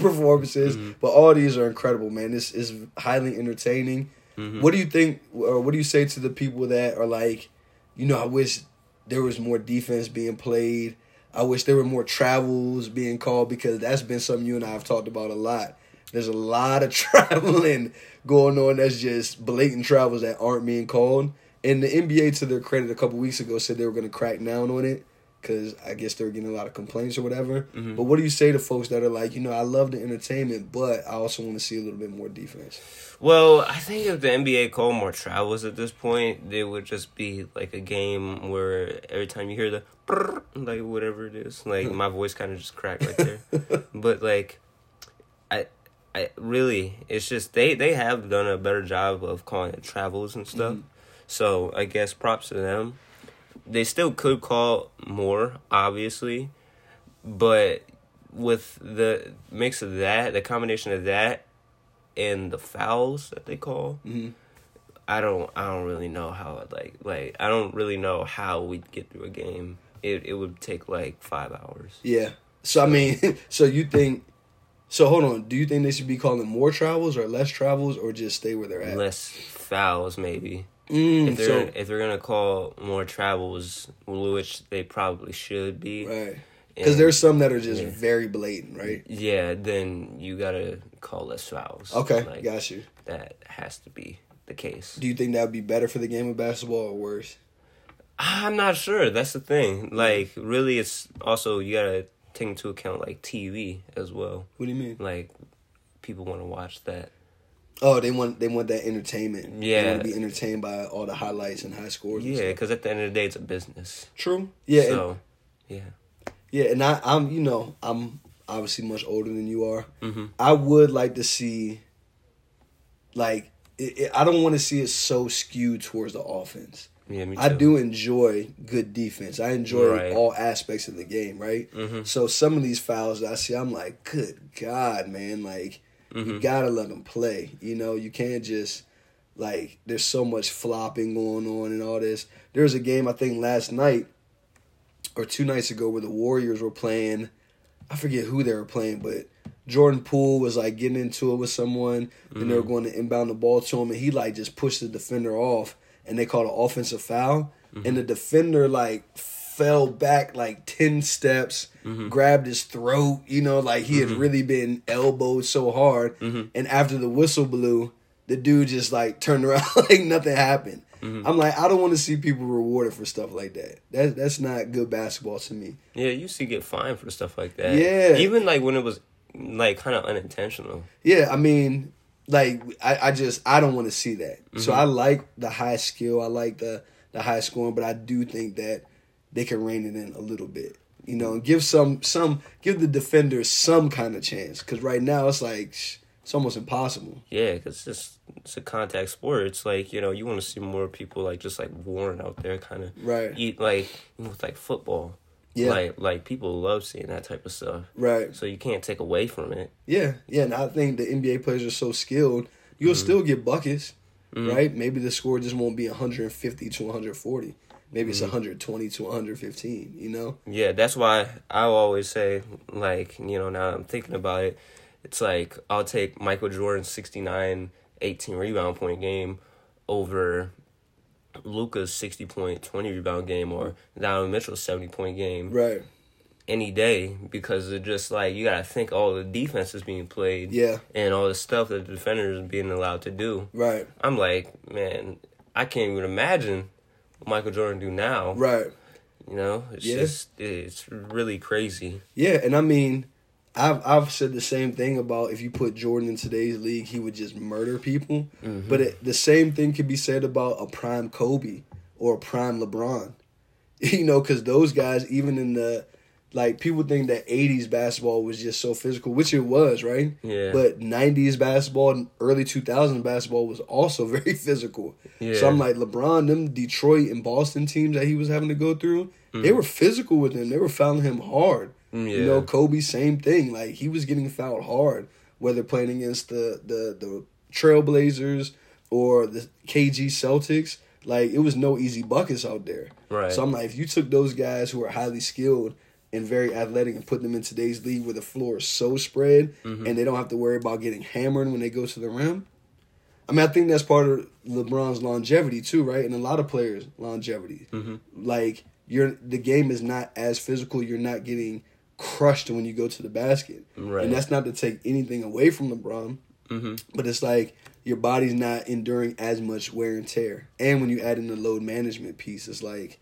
performances, mm-hmm. but all these are incredible, man. This is highly entertaining. Mm-hmm. What do you think, or what do you say to the people that are like, you know, I wish there was more defense being played. I wish there were more travels being called, because that's been something you and I have talked about a lot. There's a lot of traveling going on that's just blatant travels that aren't being called. And the N B A, to their credit, a couple weeks ago said they were going to crack down on it because I guess they were getting a lot of complaints or whatever. Mm-hmm. But what do you say to folks that are like, you know, I love the entertainment, but I also want to see a little bit more defense? Well, I think if the N B A called more travels at this point, it would just be like a game where every time you hear the brrr, like whatever it is, like my voice kind of just cracked right there. But like, I... I really, it's just they, they have done a better job of calling it travels and stuff. Mm-hmm. So I guess props to them. They still could call more, obviously, but with the mix of that, the combination of that, and the fouls that they call, mm-hmm. I don't I don't really know how I'd like like I don't really know how we'd get through a game. It it would take like five hours. Yeah. So I mean, so you think. So, hold on. Do you think they should be calling more travels or less travels, or just stay where they're at? Less fouls, maybe. Mm, if they're so, gonna, if they're going to call more travels, which they probably should be. Right. Because there's some that are just yeah. very blatant, right? Yeah, then you got to call less fouls. Okay, like, got you. That has to be the case. Do you think that would be better for the game of basketball or worse? I'm not sure. That's the thing. Like, really, it's also you got to take into account, like, T V as well. What do you mean? Like, people want to watch that. Oh, they want they want that entertainment. Yeah. They want to be entertained by all the highlights and high scores. Yeah, because at the end of the day, it's a business. True. Yeah. So, and, yeah. Yeah, and I, I'm, you know, I'm obviously much older than you are. Mm-hmm. I would like to see, like, it, it, I don't want to see it so skewed towards the offense. Yeah, me too. I do enjoy good defense. I enjoy right. all aspects of the game, right? Mm-hmm. So some of these fouls that I see, I'm like, good God, man. Like, mm-hmm. you got to let them play. You know, you can't just, like, there's so much flopping going on and all this. There was a game, I think, last night or two nights ago where the Warriors were playing. I forget who they were playing, but Jordan Poole was, like, getting into it with someone, mm-hmm. and they were going to inbound the ball to him, and he, like, just pushed the defender off. And they called an offensive foul, mm-hmm. and the defender, like, fell back, like, ten steps, mm-hmm. grabbed his throat, you know, like, he mm-hmm. had really been elbowed so hard. Mm-hmm. And after the whistle blew, the dude just, like, turned around like nothing happened. Mm-hmm. I'm like, I don't want to see people rewarded for stuff like that. That That's not good basketball to me. Yeah, you see get fined for stuff like that. Yeah. Even, like, when it was, like, kind of unintentional. Yeah, I mean... Like, I, I just, I don't want to see that. Mm-hmm. So I like the high skill. I like the, the high scoring, but I do think that they can rein it in a little bit. You know, and give some, some, give the defenders some kind of chance. Because right now it's like, it's almost impossible. Yeah, because it's, it's a contact sport. It's like, you know, you want to see more people, like, just, like, worn out there kind of. Right. Eat, like, with, like, football. Yeah. Like, like, people love seeing that type of stuff. Right. So you can't take away from it. Yeah. Yeah, and I think the N B A players are so skilled, you'll mm-hmm. still get buckets, mm-hmm. right? Maybe the score just won't be one fifty to one forty. Maybe mm-hmm. it's one twenty to one fifteen, you know? Yeah, that's why I always say, like, you know, now I'm thinking about it, it's like I'll take Michael Jordan's sixty-nine, eighteen rebound point game over Luka's sixty point, twenty rebound game, or Donovan Mitchell's seventy point game. Right. Any day, because it's just like you got to think all the defense is being played. Yeah. And all the stuff that the defenders are being allowed to do. Right. I'm like, man, I can't even imagine what Michael Jordan do now. Right. You know, it's yeah. just, it's really crazy. Yeah. And I mean, I've I've said the same thing about if you put Jordan in today's league, he would just murder people. Mm-hmm. But it, the same thing could be said about a prime Kobe or a prime LeBron. You know, because those guys, even in the, like, people think that eighties basketball was just so physical, which it was, right? Yeah. But nineties basketball and early two thousands basketball was also very physical. Yeah. So I'm like, LeBron, them Detroit and Boston teams that he was having to go through, mm-hmm. they were physical with him. They were fouling him hard. Yeah. You know, Kobe, same thing. Like, he was getting fouled hard, whether playing against the, the, the Trailblazers or the K G Celtics. Like, it was no easy buckets out there. Right. So I'm like, if you took those guys who are highly skilled and very athletic and put them in today's league where the floor is so spread mm-hmm. and they don't have to worry about getting hammered when they go to the rim. I mean, I think that's part of LeBron's longevity too, right? And a lot of players' longevity. Mm-hmm. Like, you're the game is not as physical. You're not getting crushed when you go to the basket. Right. And that's not to take anything away from LeBron. Mm-hmm. But it's like, your body's not enduring as much wear and tear. And when you add in the load management piece, it's like,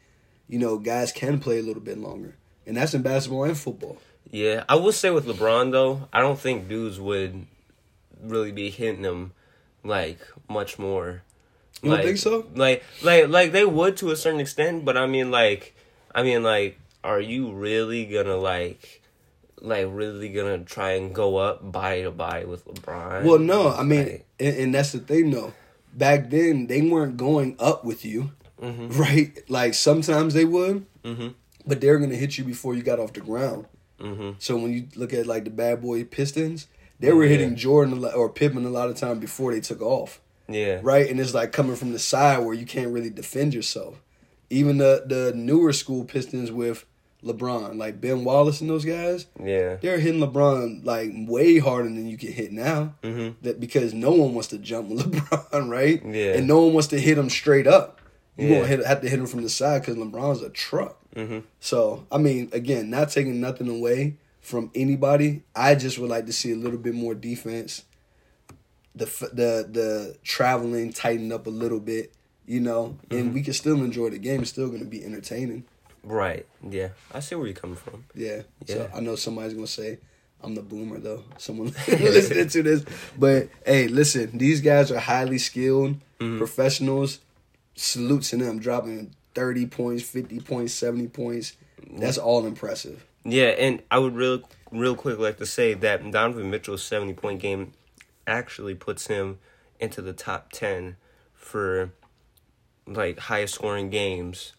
you know, guys can play a little bit longer. And that's in basketball and football. Yeah. I will say with LeBron, though, I don't think dudes would really be hitting him, like, much more. You like, don't think so? Like, like, like they would to a certain extent, but I mean, like, I mean, like, are you really gonna, like... like, really going to try and go up body to body with LeBron? Well, no. I mean, like, and, and that's the thing, though. Back then, they weren't going up with you, mm-hmm. right? Like, sometimes they would, mm-hmm. but they were going to hit you before you got off the ground. Mm-hmm. So when you look at, like, the Bad Boy Pistons, they were yeah. hitting Jordan or Pippen a lot of time before they took off. Yeah. Right? And it's, like, coming from the side where you can't really defend yourself. Even the, the newer school Pistons with LeBron, like Ben Wallace and those guys, yeah, they're hitting LeBron like way harder than you can hit now. Mm-hmm. That because no one wants to jump with LeBron, right? Yeah, and no one wants to hit him straight up. You yeah. gonna have to hit him from the side because LeBron's a truck. Mm-hmm. So I mean, again, not taking nothing away from anybody. I just would like to see a little bit more defense. The the the traveling tighten up a little bit, you know, mm-hmm. and we can still enjoy the game. It's still going to be entertaining. Right, yeah. I see where you're coming from. Yeah. yeah. So I know somebody's going to say, I'm the boomer, though. Someone listening to this. But, hey, listen, these guys are highly skilled mm-hmm. professionals. Salutes to them, dropping thirty points, fifty points, seventy points. That's all impressive. Yeah, and I would real, real quick like to say that Donovan Mitchell's seventy-point game actually puts him into the top ten for, like, highest-scoring games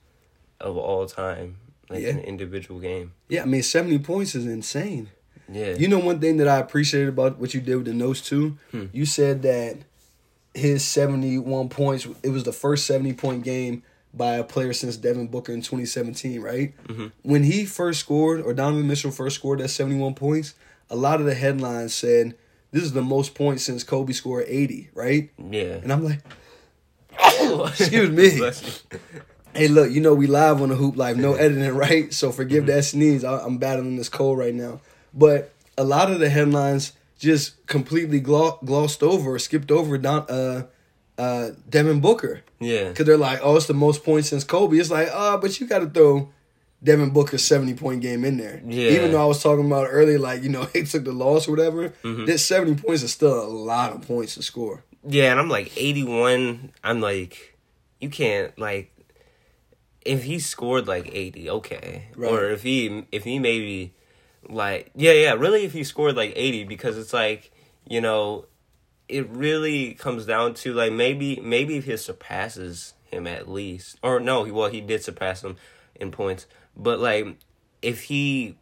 of all time, like yeah. an individual game. Yeah, I mean, seventy points is insane. Yeah. You know one thing that I appreciated about what you did with the notes, too? Hmm. You said that his seventy-one points, it was the first seventy-point game by a player since Devin Booker in twenty seventeen, right? Mm-hmm. When he first scored, or Donovan Mitchell first scored that seventy-one points, a lot of the headlines said, this is the most points since Kobe scored eighty, right? Yeah. And I'm like, oh, excuse me. Hey, look, you know we live on the Hoop Life, no editing, right? So forgive that sneeze. I- I'm battling this cold right now. But a lot of the headlines just completely glo- glossed over or skipped over Don- uh, uh, Devin Booker. Yeah. Because they're like, oh, it's the most points since Kobe. It's like, oh, but you got to throw Devin Booker's seventy-point game in there. Yeah. Even though I was talking about earlier, like, you know, he took the loss or whatever, mm-hmm. that seventy points is still a lot of points to score. Yeah, and I'm like eighty-one. I'm like, you can't, like... If he scored, like, eighty, okay. Right. Or if he if he maybe, like... Yeah, yeah, really if he scored, like, eighty, because it's like, you know, it really comes down to, like, maybe maybe if he surpasses him at least. Or, no, he, well, he did surpass him in points. But, like, if he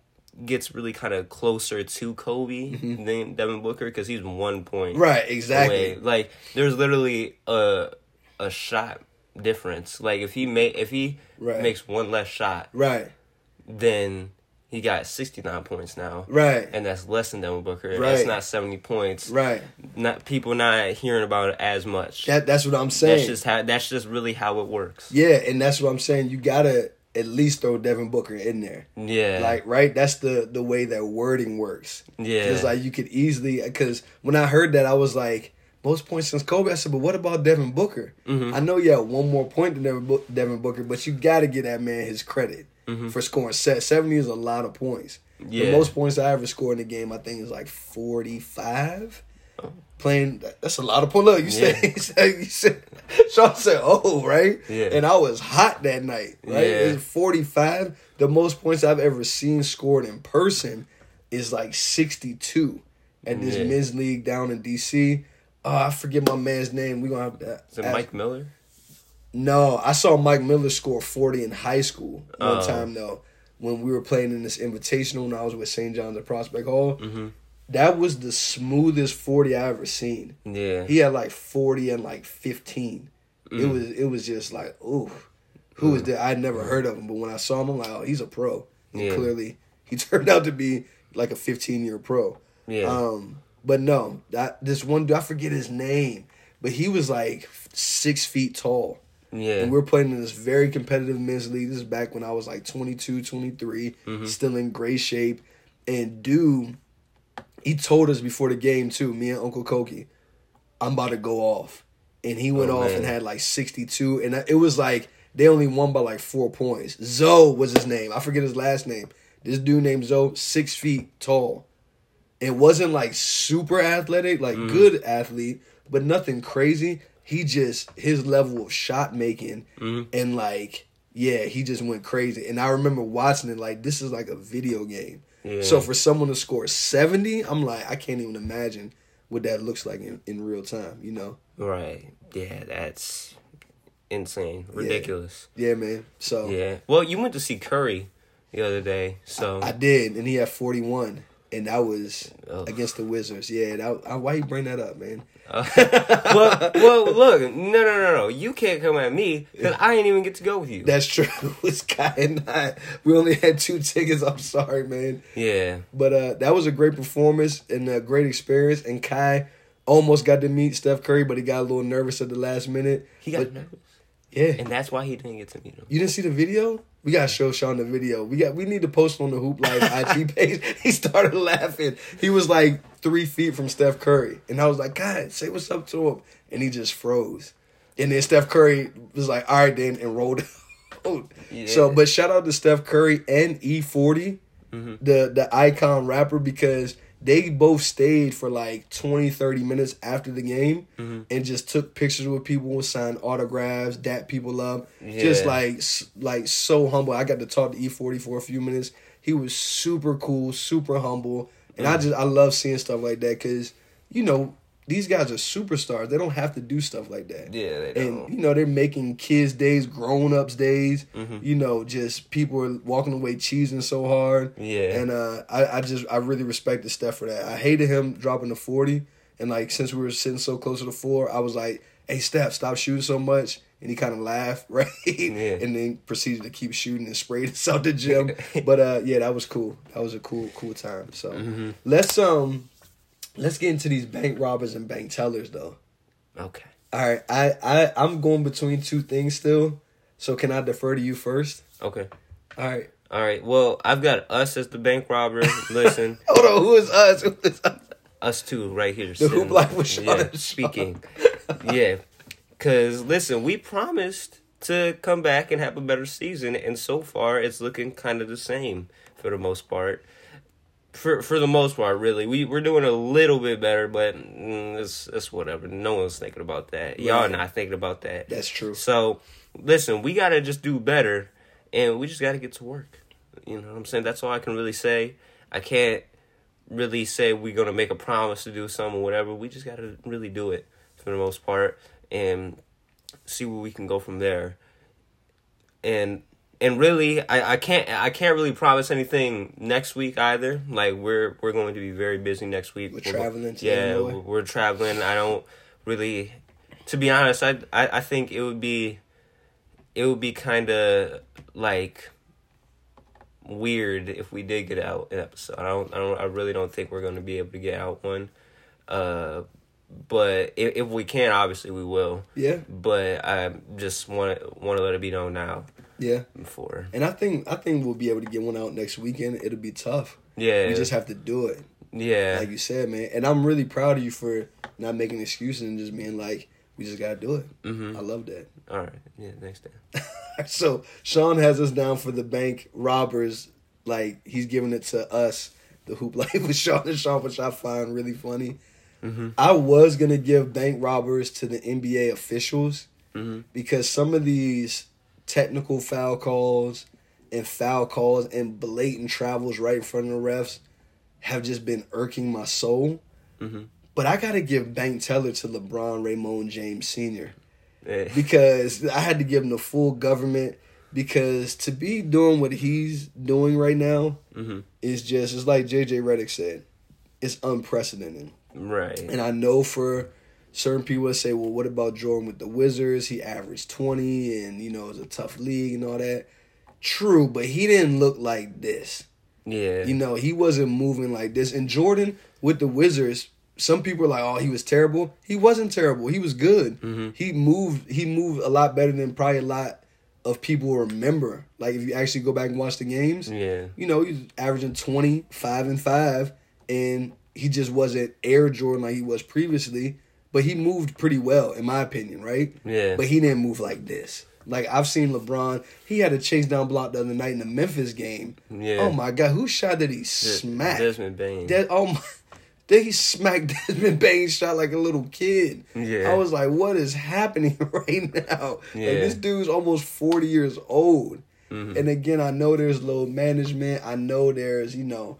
gets really kind of closer to Kobe mm-hmm. than Devin Booker, because he's one point right, exactly. away. Like, there's literally a a shot difference. Like, if he make if he right. makes one less shot, right, then he got sixty-nine points now, right, and that's less than Devin Booker. Right. That's not seventy points, right? Not people not hearing about it as much. That that's what I'm saying. That's just how. That's just really how it works. Yeah, and that's what I'm saying. You gotta at least throw Devin Booker in there. Yeah, like right. That's the the way that wording works. Yeah, it's like you could easily because when I heard that I was like. Most points since Kobe. I said, but what about Devin Booker? Mm-hmm. I know you have one more point than Devin, Bo- Devin Booker, but you got to give that man his credit mm-hmm. for scoring. seventy is a lot of points. Yeah. The most points I ever scored in a game, I think, is like forty-five. Oh. Playing, that's a lot of points. Look, you yeah. said, you said, you said, Sean said, oh, right? Yeah. And I was hot that night, right? Yeah. It was forty-five. The most points I've ever seen scored in person is like sixty-two at this yeah. men's league down in D C. Oh, I forget my man's name. We're going to have to. Is it ask. Mike Miller? No, I saw Mike Miller score forty in high school one oh. time, though, when we were playing in this invitational when I was with Saint John's at Prospect Hall. Mm-hmm. That was the smoothest forty I ever seen. Yeah. He had like forty and like fifteen. Mm. It was it was just like, ooh, who is mm. that? I'd never heard of him, but when I saw him, I'm like, oh, he's a pro. And yeah. clearly, he turned out to be like a fifteen-year pro. Yeah. Um, but no, that, this one dude, I forget his name, but he was like six feet tall. Yeah. And we were playing in this very competitive men's league. This is back when I was like twenty-two, twenty-three, mm-hmm. still in great shape. And dude... He told us before the game, too, me and Uncle Kogi, I'm about to go off. And he went oh, off man. and had, like, sixty-two. And it was like they only won by, like, four points. Zoe was his name. I forget his last name. This dude named Zoe, six feet tall. It wasn't, like, super athletic, like, mm. good athlete, but nothing crazy. He just, his level of shot making mm. and, like, yeah, he just went crazy. And I remember watching it, like, this is like a video game. Yeah. So for someone to score seventy, I'm like, I can't even imagine what that looks like in, in real time, you know? Right. Yeah, that's insane. Ridiculous. Yeah, yeah man. So. Yeah. Well, you went to see Curry the other day, so. I, I did, and he had forty-one, and that was oh. against the Wizards. Yeah, that, I, why you bring that up, man? Uh, well, well, look, no, no, no, no. You can't come at me because I didn't even get to go with you. That's true. It was Kai and I. We only had two tickets. I'm sorry, man. Yeah. But uh, that was a great performance and a great experience. And Kai almost got to meet Steph Curry, but he got a little nervous at the last minute. He got but, nervous? Yeah. And that's why he didn't get to meet him. You didn't see the video? We got to show Sean the video. We got we need to post on the Hoop Life I G page. He started laughing. He was like three feet from Steph Curry. And I was like, God, say what's up to him. And he just froze. And then Steph Curry was like, all right, then, and rolled out. Yeah. So, but shout out to Steph Curry and E forty, mm-hmm. the, the icon rapper, because they both stayed for like twenty, thirty minutes after the game mm-hmm. and just took pictures with people, signed autographs, dapped people up. Yeah. Just like like so humble. I got to talk to E forty for a few minutes. He was super cool, super humble. And mm. I just I love seeing stuff like that because, you know, these guys are superstars. They don't have to do stuff like that. Yeah, they don't. And, you know, they're making kids' days, grown-ups' days. Mm-hmm. You know, just people are walking away cheesing so hard. Yeah. And uh, I, I just, I really respected Steph for that. I hated him dropping the forty. And, like, since we were sitting so close to the floor, I was like, hey, Steph, stop shooting so much. And he kind of laughed, right? Yeah. And then proceeded to keep shooting and sprayed us out the gym. But, uh, yeah, that was cool. That was a cool, cool time. So, mm-hmm. let's... um. Let's get into these bank robbers and bank tellers, though. Okay. All right. I, I, I'm going between two things still. So can I defer to you first? Okay. All right. All right. Well, I've got us as the bank robber. Listen. Hold on. Who is us? Who is us? Us two right here. The Hoop Life with Sean. Yeah, speaking. Yeah. Because, listen, we promised to come back and have a better season. And so far, it's looking kind of the same for the most part. For for the most part, really. We, we're doing a little bit better, but it's, it's whatever. No one's thinking about that. Y'all are not thinking about that. That's true. So, listen, we got to just do better, and we just got to get to work. You know what I'm saying? That's all I can really say. I can't really say we're going to make a promise to do something or whatever. We just got to really do it for the most part and see where we can go from there. And... And really, I, I can't I can't really promise anything next week either. Like we're we're going to be very busy next week. We're, we're traveling. To yeah, Illinois. we're traveling. I don't really, to be honest. I, I, I think it would be, it would be kind of like weird if we did get out an episode. I don't I don't I really don't think we're going to be able to get out one. Uh, but if, if we can, obviously we will. Yeah. But I just want want to let it be known now. Yeah. Before. And I think I think we'll be able to get one out next weekend. It'll be tough. Yeah. We just have to do it. Yeah. Like you said, man. And I'm really proud of you for not making excuses and just being like, we just got to do it. Mm-hmm. I love that. All right. Yeah, next time. So, Sean has us down for the bank robbers Like, he's giving it to us, the Hoop Life with Sean and Sean, which I find really funny. Mm-hmm. I was going to give bank robbers to the N B A officials mm-hmm. because some of these technical foul calls and foul calls and blatant travels right in front of the refs have just been irking my soul. Mm-hmm. But I got to give bank teller to LeBron Raymond James Senior Yeah. Because I had to give him the full government. Because to be doing what he's doing right now mm-hmm. is just, it's like J J Redick said, it's unprecedented. Right. And I know for certain people that say, well, what about Jordan with the Wizards? He averaged twenty and, you know, it's a tough league and all that. True, but he didn't look like this. Yeah. You know, he wasn't moving like this. And Jordan with the Wizards, some people are like, oh, he was terrible. He wasn't terrible. He was good. Mm-hmm. He moved, he moved a lot better than probably a lot of people remember. Like, if you actually go back and watch the games, yeah, you know, he's averaging twenty, five and five, and he just wasn't Air Jordan like he was previously, but he moved pretty well, in my opinion, right? Yeah. But he didn't move like this. Like, I've seen LeBron, he had a chase down block the other night in the Memphis game. Yeah. Oh, my God, whose shot did he smack? Desmond Bain. De- oh, my. Then he smacked Desmond Bain shot like a little kid. Yeah. I was like, what is happening right now? Yeah. Like, this dude's almost forty years old. Mm-hmm. And again, I know there's low management. I know there's, you know,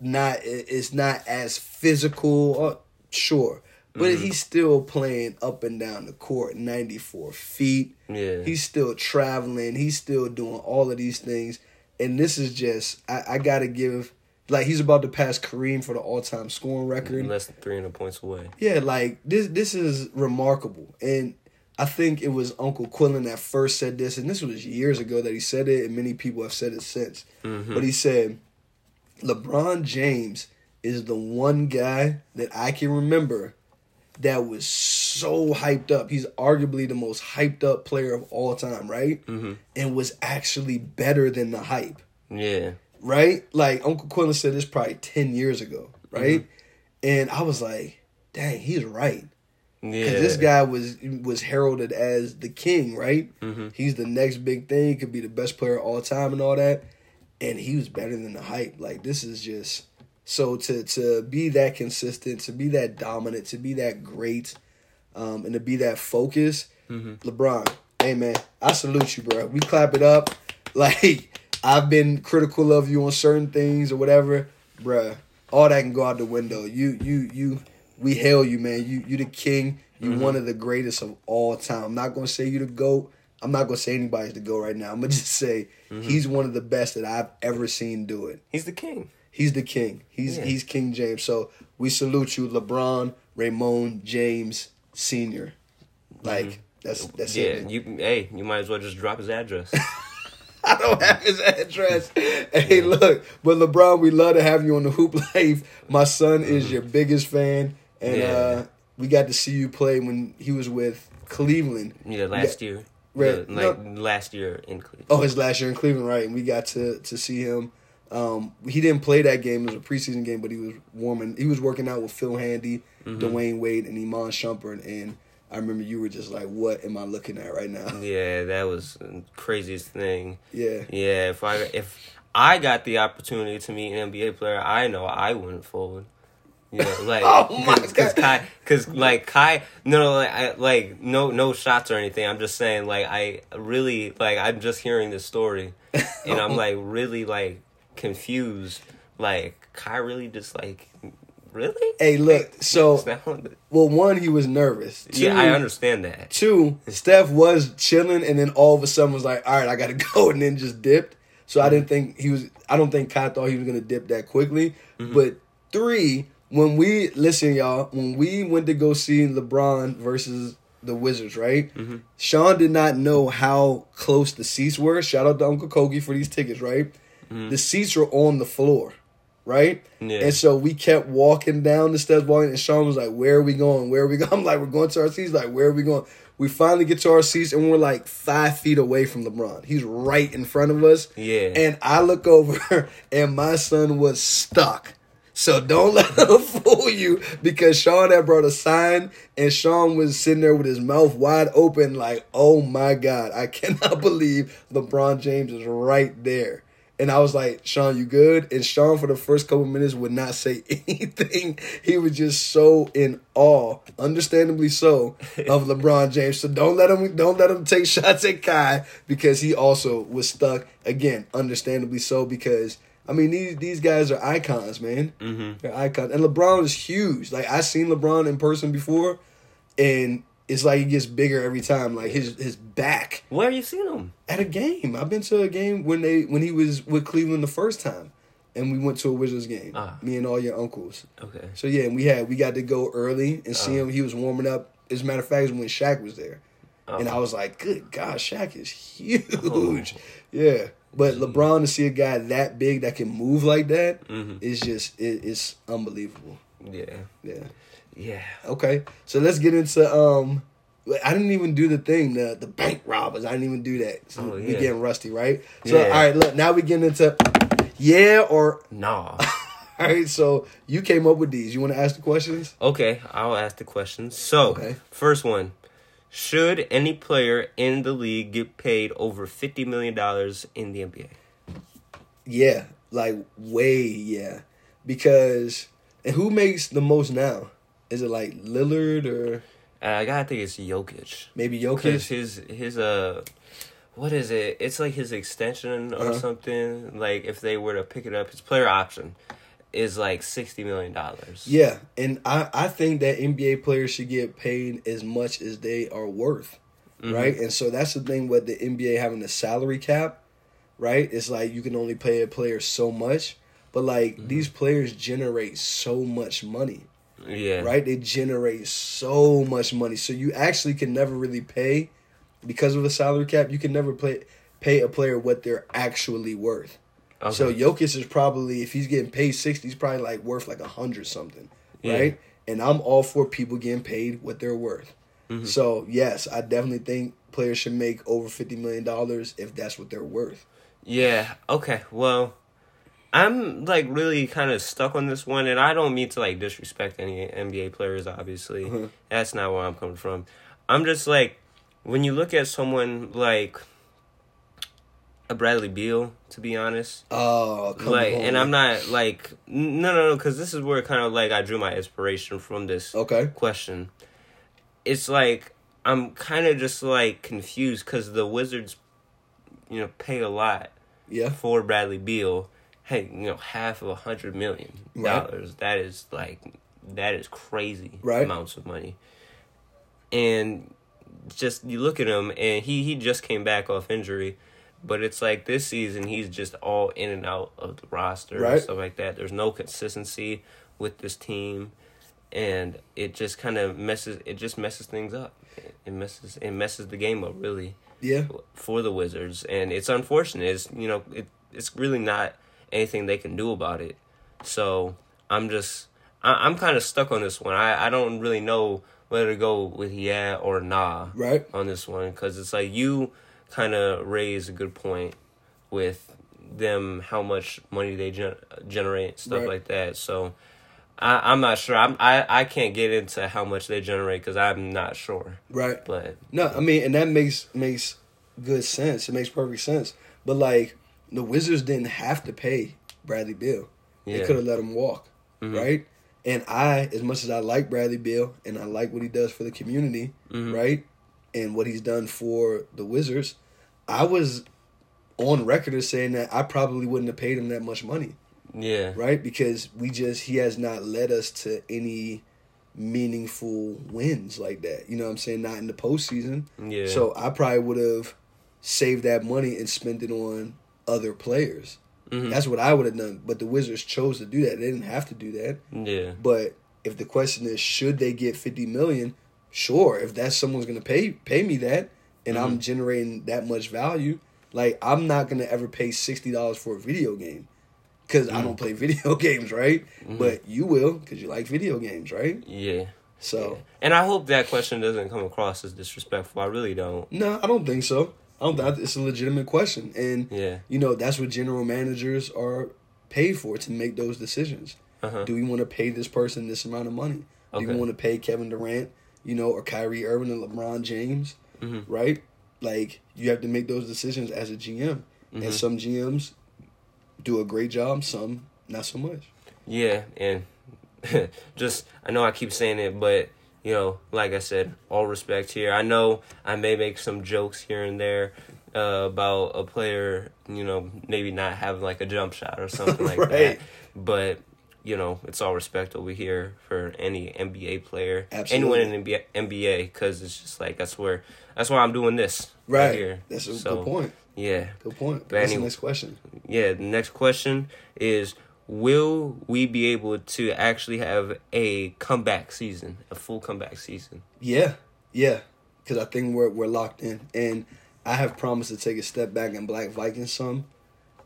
not it's not as physical. Uh, sure. But mm-hmm. he's still playing up and down the court, ninety-four feet. Yeah. He's still traveling. He's still doing all of these things. And this is just, I, I got to give... Like, he's about to pass Kareem for the all-time scoring record. Less than three hundred points away. Yeah, like, this this is remarkable. And I think it was Uncle Quillen that first said this, and this was years ago that he said it, and many people have said it since. Mm-hmm. But he said, LeBron James is the one guy that I can remember that was so hyped up. He's arguably the most hyped up player of all time, right? Mm-hmm. And was actually better than the hype. Yeah. Right? Like, Uncle Quillen said this probably ten years ago, right? Mm-hmm. And I was like, dang, he's right. Yeah. Because this guy was was heralded as the king, right? Mm-hmm. He's the next big thing. He could be the best player of all time and all that. And he was better than the hype. Like, this is just... So to, to be that consistent, to be that dominant, to be that great, um, and to be that focused, mm-hmm. LeBron, hey, man, I salute you, bro. We clap it up. Like... I've been critical of you on certain things or whatever, bruh. All that can go out the window. You, you, you. We hail you, man. You, you the king. You mm-hmm. one of the greatest of all time. I'm not gonna say you the GOAT. I'm not gonna say anybody's the GOAT right now. I'm gonna just say mm-hmm. he's one of the best that I've ever seen do it. He's the king. He's the king. He's yeah. he's King James. So we salute you, LeBron Raymond James Senior. Like mm-hmm. that's that's yeah. it. Yeah. You hey, you might as well just drop his address. I don't have his address. Hey, look, but LeBron, we love to have you on the Hoop Life. My son is your biggest fan, and yeah. uh, we got to see you play when he was with Cleveland. Yeah, last got, year. Right, no, like no, last year in Cleveland. Oh, his last year in Cleveland, right? And we got to, to see him. Um, he didn't play that game; it was a preseason game, but he was warming. He was working out with Phil Handy, mm-hmm. Dwyane Wade, and Iman Shumpert, and. I remember you were just like, what am I looking at right now? Yeah, that was the craziest thing. Yeah. Yeah, if I if I got the opportunity to meet an N B A player, I know I wouldn't fold. You know, like oh my cause, God. Cause Kai, cause like Kai, no, no, like, I, like no, no shots or anything. I'm just saying, like I really, like I'm just hearing this story, and I'm like really like confused. Like Kai really just like. Really? Hey, look, so, well, one, he was nervous. Two, yeah, I understand that. Two, Steph was chilling, and then all of a sudden was like, all right, I got to go, and then just dipped. So mm-hmm. I didn't think he was, I don't think Kai thought he was going to dip that quickly. Mm-hmm. But three, when we, listen, y'all, when we went to go see LeBron versus the Wizards, right? Mm-hmm. Sean did not know how close the seats were. Shout out to Uncle Kogi for these tickets, right? Mm-hmm. The seats were on the floor. Right? Yeah. And so we kept walking down the steps, walking, and Sean was like, where are we going? Where are we going? I'm like, we're going to our seats. Like, where are we going? We finally get to our seats, and we're like five feet away from LeBron. He's right in front of us. Yeah. And I look over, and my son was stuck. So don't let him fool you, because Sean had brought a sign, and Sean was sitting there with his mouth wide open like, oh, my God, I cannot believe LeBron James is right there. And I was like, Sean, you good? And Sean, for the first couple minutes, would not say anything. He was just so in awe, understandably so, of LeBron James. So don't let him don't let him take shots at Kai, because he also was stuck, again, understandably so, because, I mean, these these guys are icons, man. Mm-hmm. They're icons. And LeBron is huge. Like, I've seen LeBron in person before, and it's like he gets bigger every time. Like, his his back. Where have you seen him? At a game. I've been to a game when they when he was with Cleveland the first time, and we went to a Wizards game. Uh, me and all your uncles. Okay. So yeah, and we had we got to go early and uh, see him. He was warming up. As a matter of fact, it was when Shaq was there, uh, and I was like, "Good God, Shaq is huge." Oh. Yeah, but geez. LeBron, to see a guy that big that can move like that, mm-hmm. is just it, it's unbelievable. Yeah. Yeah. Yeah. Okay. So let's get into. Um, I didn't even do the thing, the the bank robbers. I didn't even do that. So oh, yeah. We getting rusty, right? So yeah. All right, look. Now we getting into yeah or nah. All right. So you came up with these. You want to ask the questions? Okay, I'll ask the questions. So okay. First one: should any player in the league get paid over fifty million dollars in the N B A? Yeah, like way yeah, because and who makes the most now? Is it like Lillard or? I gotta think it's Jokic. Maybe Jokic. His his uh, what is it? It's like his extension or uh-huh. something. Like if they were to pick it up, his player option is like sixty million dollars. Yeah, and I, I think that N B A players should get paid as much as they are worth, mm-hmm. right? And so that's the thing with the N B A having a salary cap, right? It's like you can only pay a player so much, but like mm-hmm. these players generate so much money. Yeah. Right? They generate so much money. So you actually can never really pay, because of the salary cap, you can never play, pay a player what they're actually worth. Okay. So Jokic is probably, if he's getting paid sixty, he's probably like worth like a hundred something. Right? Yeah. And I'm all for people getting paid what they're worth. Mm-hmm. So, yes, I definitely think players should make over fifty million dollars if that's what they're worth. Yeah. Okay. Well, I'm, like, really kind of stuck on this one, and I don't mean to, like, disrespect any N B A players, obviously. Mm-hmm. That's not where I'm coming from. I'm just, like, when you look at someone like a Bradley Beal, to be honest. Oh, come like, on. And I'm not, like, no, no, no, because this is where kind of, like, I drew my inspiration from this okay. question. It's, like, I'm kind of just, like, confused because the Wizards, you know, pay a lot yeah. for Bradley Beal. Hey, you know, half of a hundred million dollars. Right. That is like, that is crazy right. amounts of money. And just, you look at him, and he, he just came back off injury. But it's like this season, he's just all in and out of the roster right. and stuff like that. There's no consistency with this team. And it just kind of messes, it just messes things up. It messes, it messes the game up, really. Yeah. For the Wizards. And it's unfortunate. It's, you know, it it's really not anything they can do about it. So I'm just, I, I'm kind of stuck on this one. I, I don't really know whether to go with yeah or nah right. on this one, because it's like you kind of raise a good point with them, how much money they gen- generate, stuff right. like that. So I, I'm not sure. I'm, I, I can't get into how much they generate because I'm not sure. Right. But no, I mean, and that makes makes good sense. It makes perfect sense. But like, the Wizards didn't have to pay Bradley Beal. Yeah. They could have let him walk, mm-hmm. right? And I, as much as I like Bradley Beal and I like what he does for the community, mm-hmm. right, and what he's done for the Wizards, I was on record as saying that I probably wouldn't have paid him that much money. Yeah. Right? Because we just, he has not led us to any meaningful wins like that. You know what I'm saying? Not in the postseason. Yeah. So I probably would have saved that money and spent it on other players. Mm-hmm. That's what I would have done. But the Wizards chose to do that. They didn't have to do that. Yeah. But if the question is, should they get fifty million dollars? Sure. If that's someone's going to pay pay me that, and mm-hmm. I'm generating that much value, like, I'm not going to ever pay sixty dollars for a video game, because mm-hmm. I don't play video games, right? Mm-hmm. But you will, because you like video games, right? Yeah. So. Yeah. And I hope that question doesn't come across as disrespectful. I really don't. No, I don't think so. I don't think it's a legitimate question. And, yeah. you know, that's what general managers are paid for, to make those decisions. Uh-huh. Do we want to pay this person this amount of money? Okay. Do we want to pay Kevin Durant, you know, or Kyrie Irving and LeBron James, mm-hmm. right? Like, you have to make those decisions as a G M. Mm-hmm. And some G Ms do a great job, some not so much. Yeah, and just, I know I keep saying it, but, you know, like I said, all respect here. I know I may make some jokes here and there uh, about a player, you know, maybe not having, like, a jump shot or something like right. that. But, you know, it's all respect over here for any N B A player. Absolutely. Anyone in the N B A, because it's just, like, that's where, that's why I'm doing this right, right here. That's a so, good point. Yeah. Good point. But that's anyway, the next question. Yeah, the next question is, will we be able to actually have a comeback season, a full comeback season? Yeah, yeah, because I think we're we're locked in. And I have promised to take a step back and Black Viking some,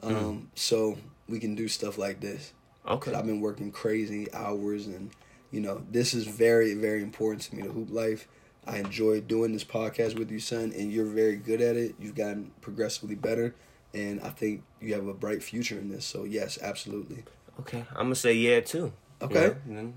um, mm. so we can do stuff like this. Okay. I've been working crazy hours, and, you know, this is very, very important to me, the hoop life. I enjoy doing this podcast with you, son, and you're very good at it. You've gotten progressively better. And I think you have a bright future in this. So, yes, absolutely. Okay. I'm going to say yeah, too. Okay. You know, and,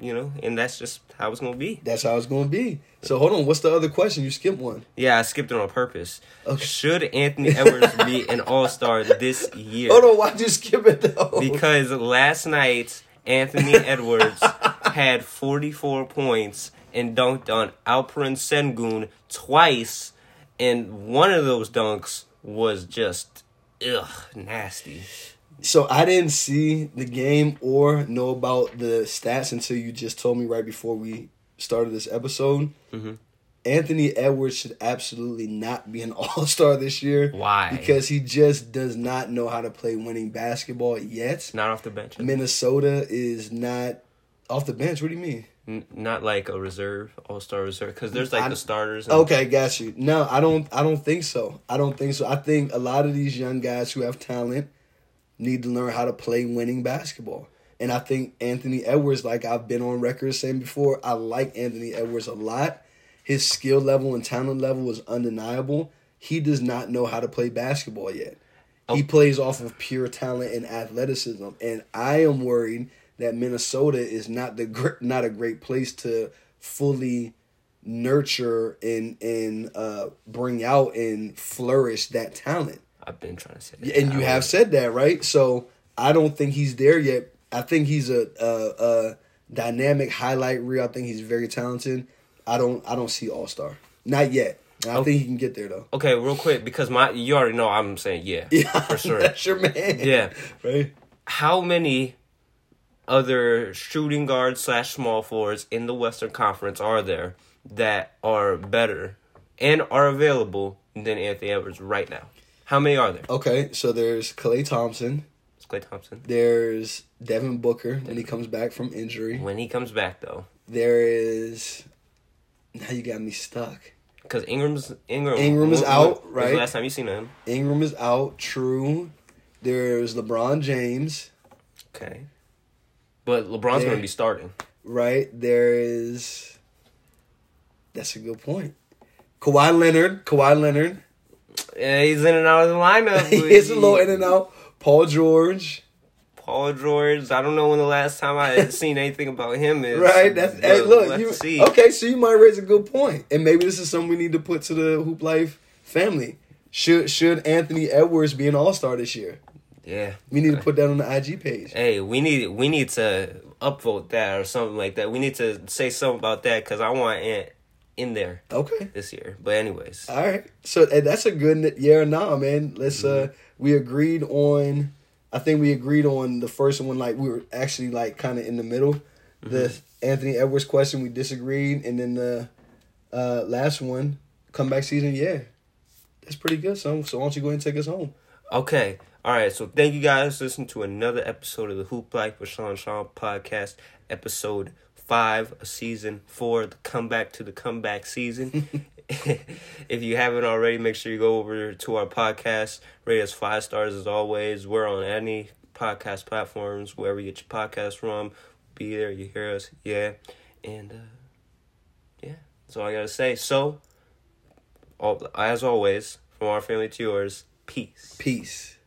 you know, and that's just how it's going to be. That's how it's going to be. So, hold on. What's the other question? You skipped one. Yeah, I skipped it on purpose. Okay. Should Anthony Edwards be an all-star this year? Hold on. Why'd you skip it, though? Because last night, Anthony Edwards had forty-four points and dunked on Alperen Sengun twice. And one of those dunks was just, ugh, nasty. So I didn't see the game or know about the stats until you just told me right before we started this episode. Mm-hmm. Anthony Edwards should absolutely not be an all-star this year. Why? Because he just does not know how to play winning basketball yet. Not off the bench. Minnesota is not off the bench. What do you mean? N- not like a reserve, all-star reserve, because there's like I, the starters. And okay, got you. No, I don't I don't think so. I don't think so. I think a lot of these young guys who have talent need to learn how to play winning basketball. And I think Anthony Edwards, like I've been on record saying before, I like Anthony Edwards a lot. His skill level and talent level is undeniable. He does not know how to play basketball yet. Oh. He plays off of pure talent and athleticism. And I am worried that Minnesota is not the not a great place to fully nurture and and uh, bring out and flourish that talent. I've been trying to say that. And you I have mean. said that, right? So I don't think he's there yet. I think he's a, a, a dynamic highlight reel. I think he's very talented. I don't I don't see all-star. Not yet. I okay. think he can get there, though. Okay, real quick, because my you already know I'm saying yeah, yeah for sure. That's your man. Yeah. Right? How many other shooting guards slash small forwards in the Western Conference are there that are better and are available than Anthony Edwards right now? How many are there? Okay, so there's Klay Thompson. It's Klay Thompson. There's Devin Booker Devin. when he comes back from injury. When he comes back, though. There is... Now you got me stuck. Because Ingram's... Ingram, Ingram is out, right? When's the last time you seen him? Ingram is out, true. There's LeBron James. Okay. But LeBron's going to be starting. Right. There is... That's a good point. Kawhi Leonard. Kawhi Leonard. Yeah, he's in and out of the lineup. He's a little in and out. Paul George. Paul George. I don't know when the last time I had seen anything about him is. Right. That's, hey, look. You, see. Okay, so you might raise a good point. And maybe this is something we need to put to the Hoop Life family. Should, should Anthony Edwards be an all-star this year? Yeah, we need to put that on the I G page. Hey, we need we need to upvote that or something like that. We need to say something about that because I want Ant in there. Okay, this year. But anyways, all right. So hey, that's a good yeah or nah, man. Let's mm-hmm. uh, we agreed on. I think we agreed on the first one. Like we were actually like kind of in the middle. Mm-hmm. The Anthony Edwards question we disagreed, and then the uh, last one, comeback season. Yeah, that's pretty good. So so why don't you go ahead and take us home? Okay. All right, so thank you guys for listening to another episode of the Hoop Life with Sean Sean podcast, episode five of season four, the comeback to the comeback season. If you haven't already, make sure you go over to our podcast. Rate us five stars as always. We're on any podcast platforms, wherever you get your podcast from. Be there, you hear us, yeah. And, uh, yeah, that's all I got to say. So, all, as always, from our family to yours, peace. Peace.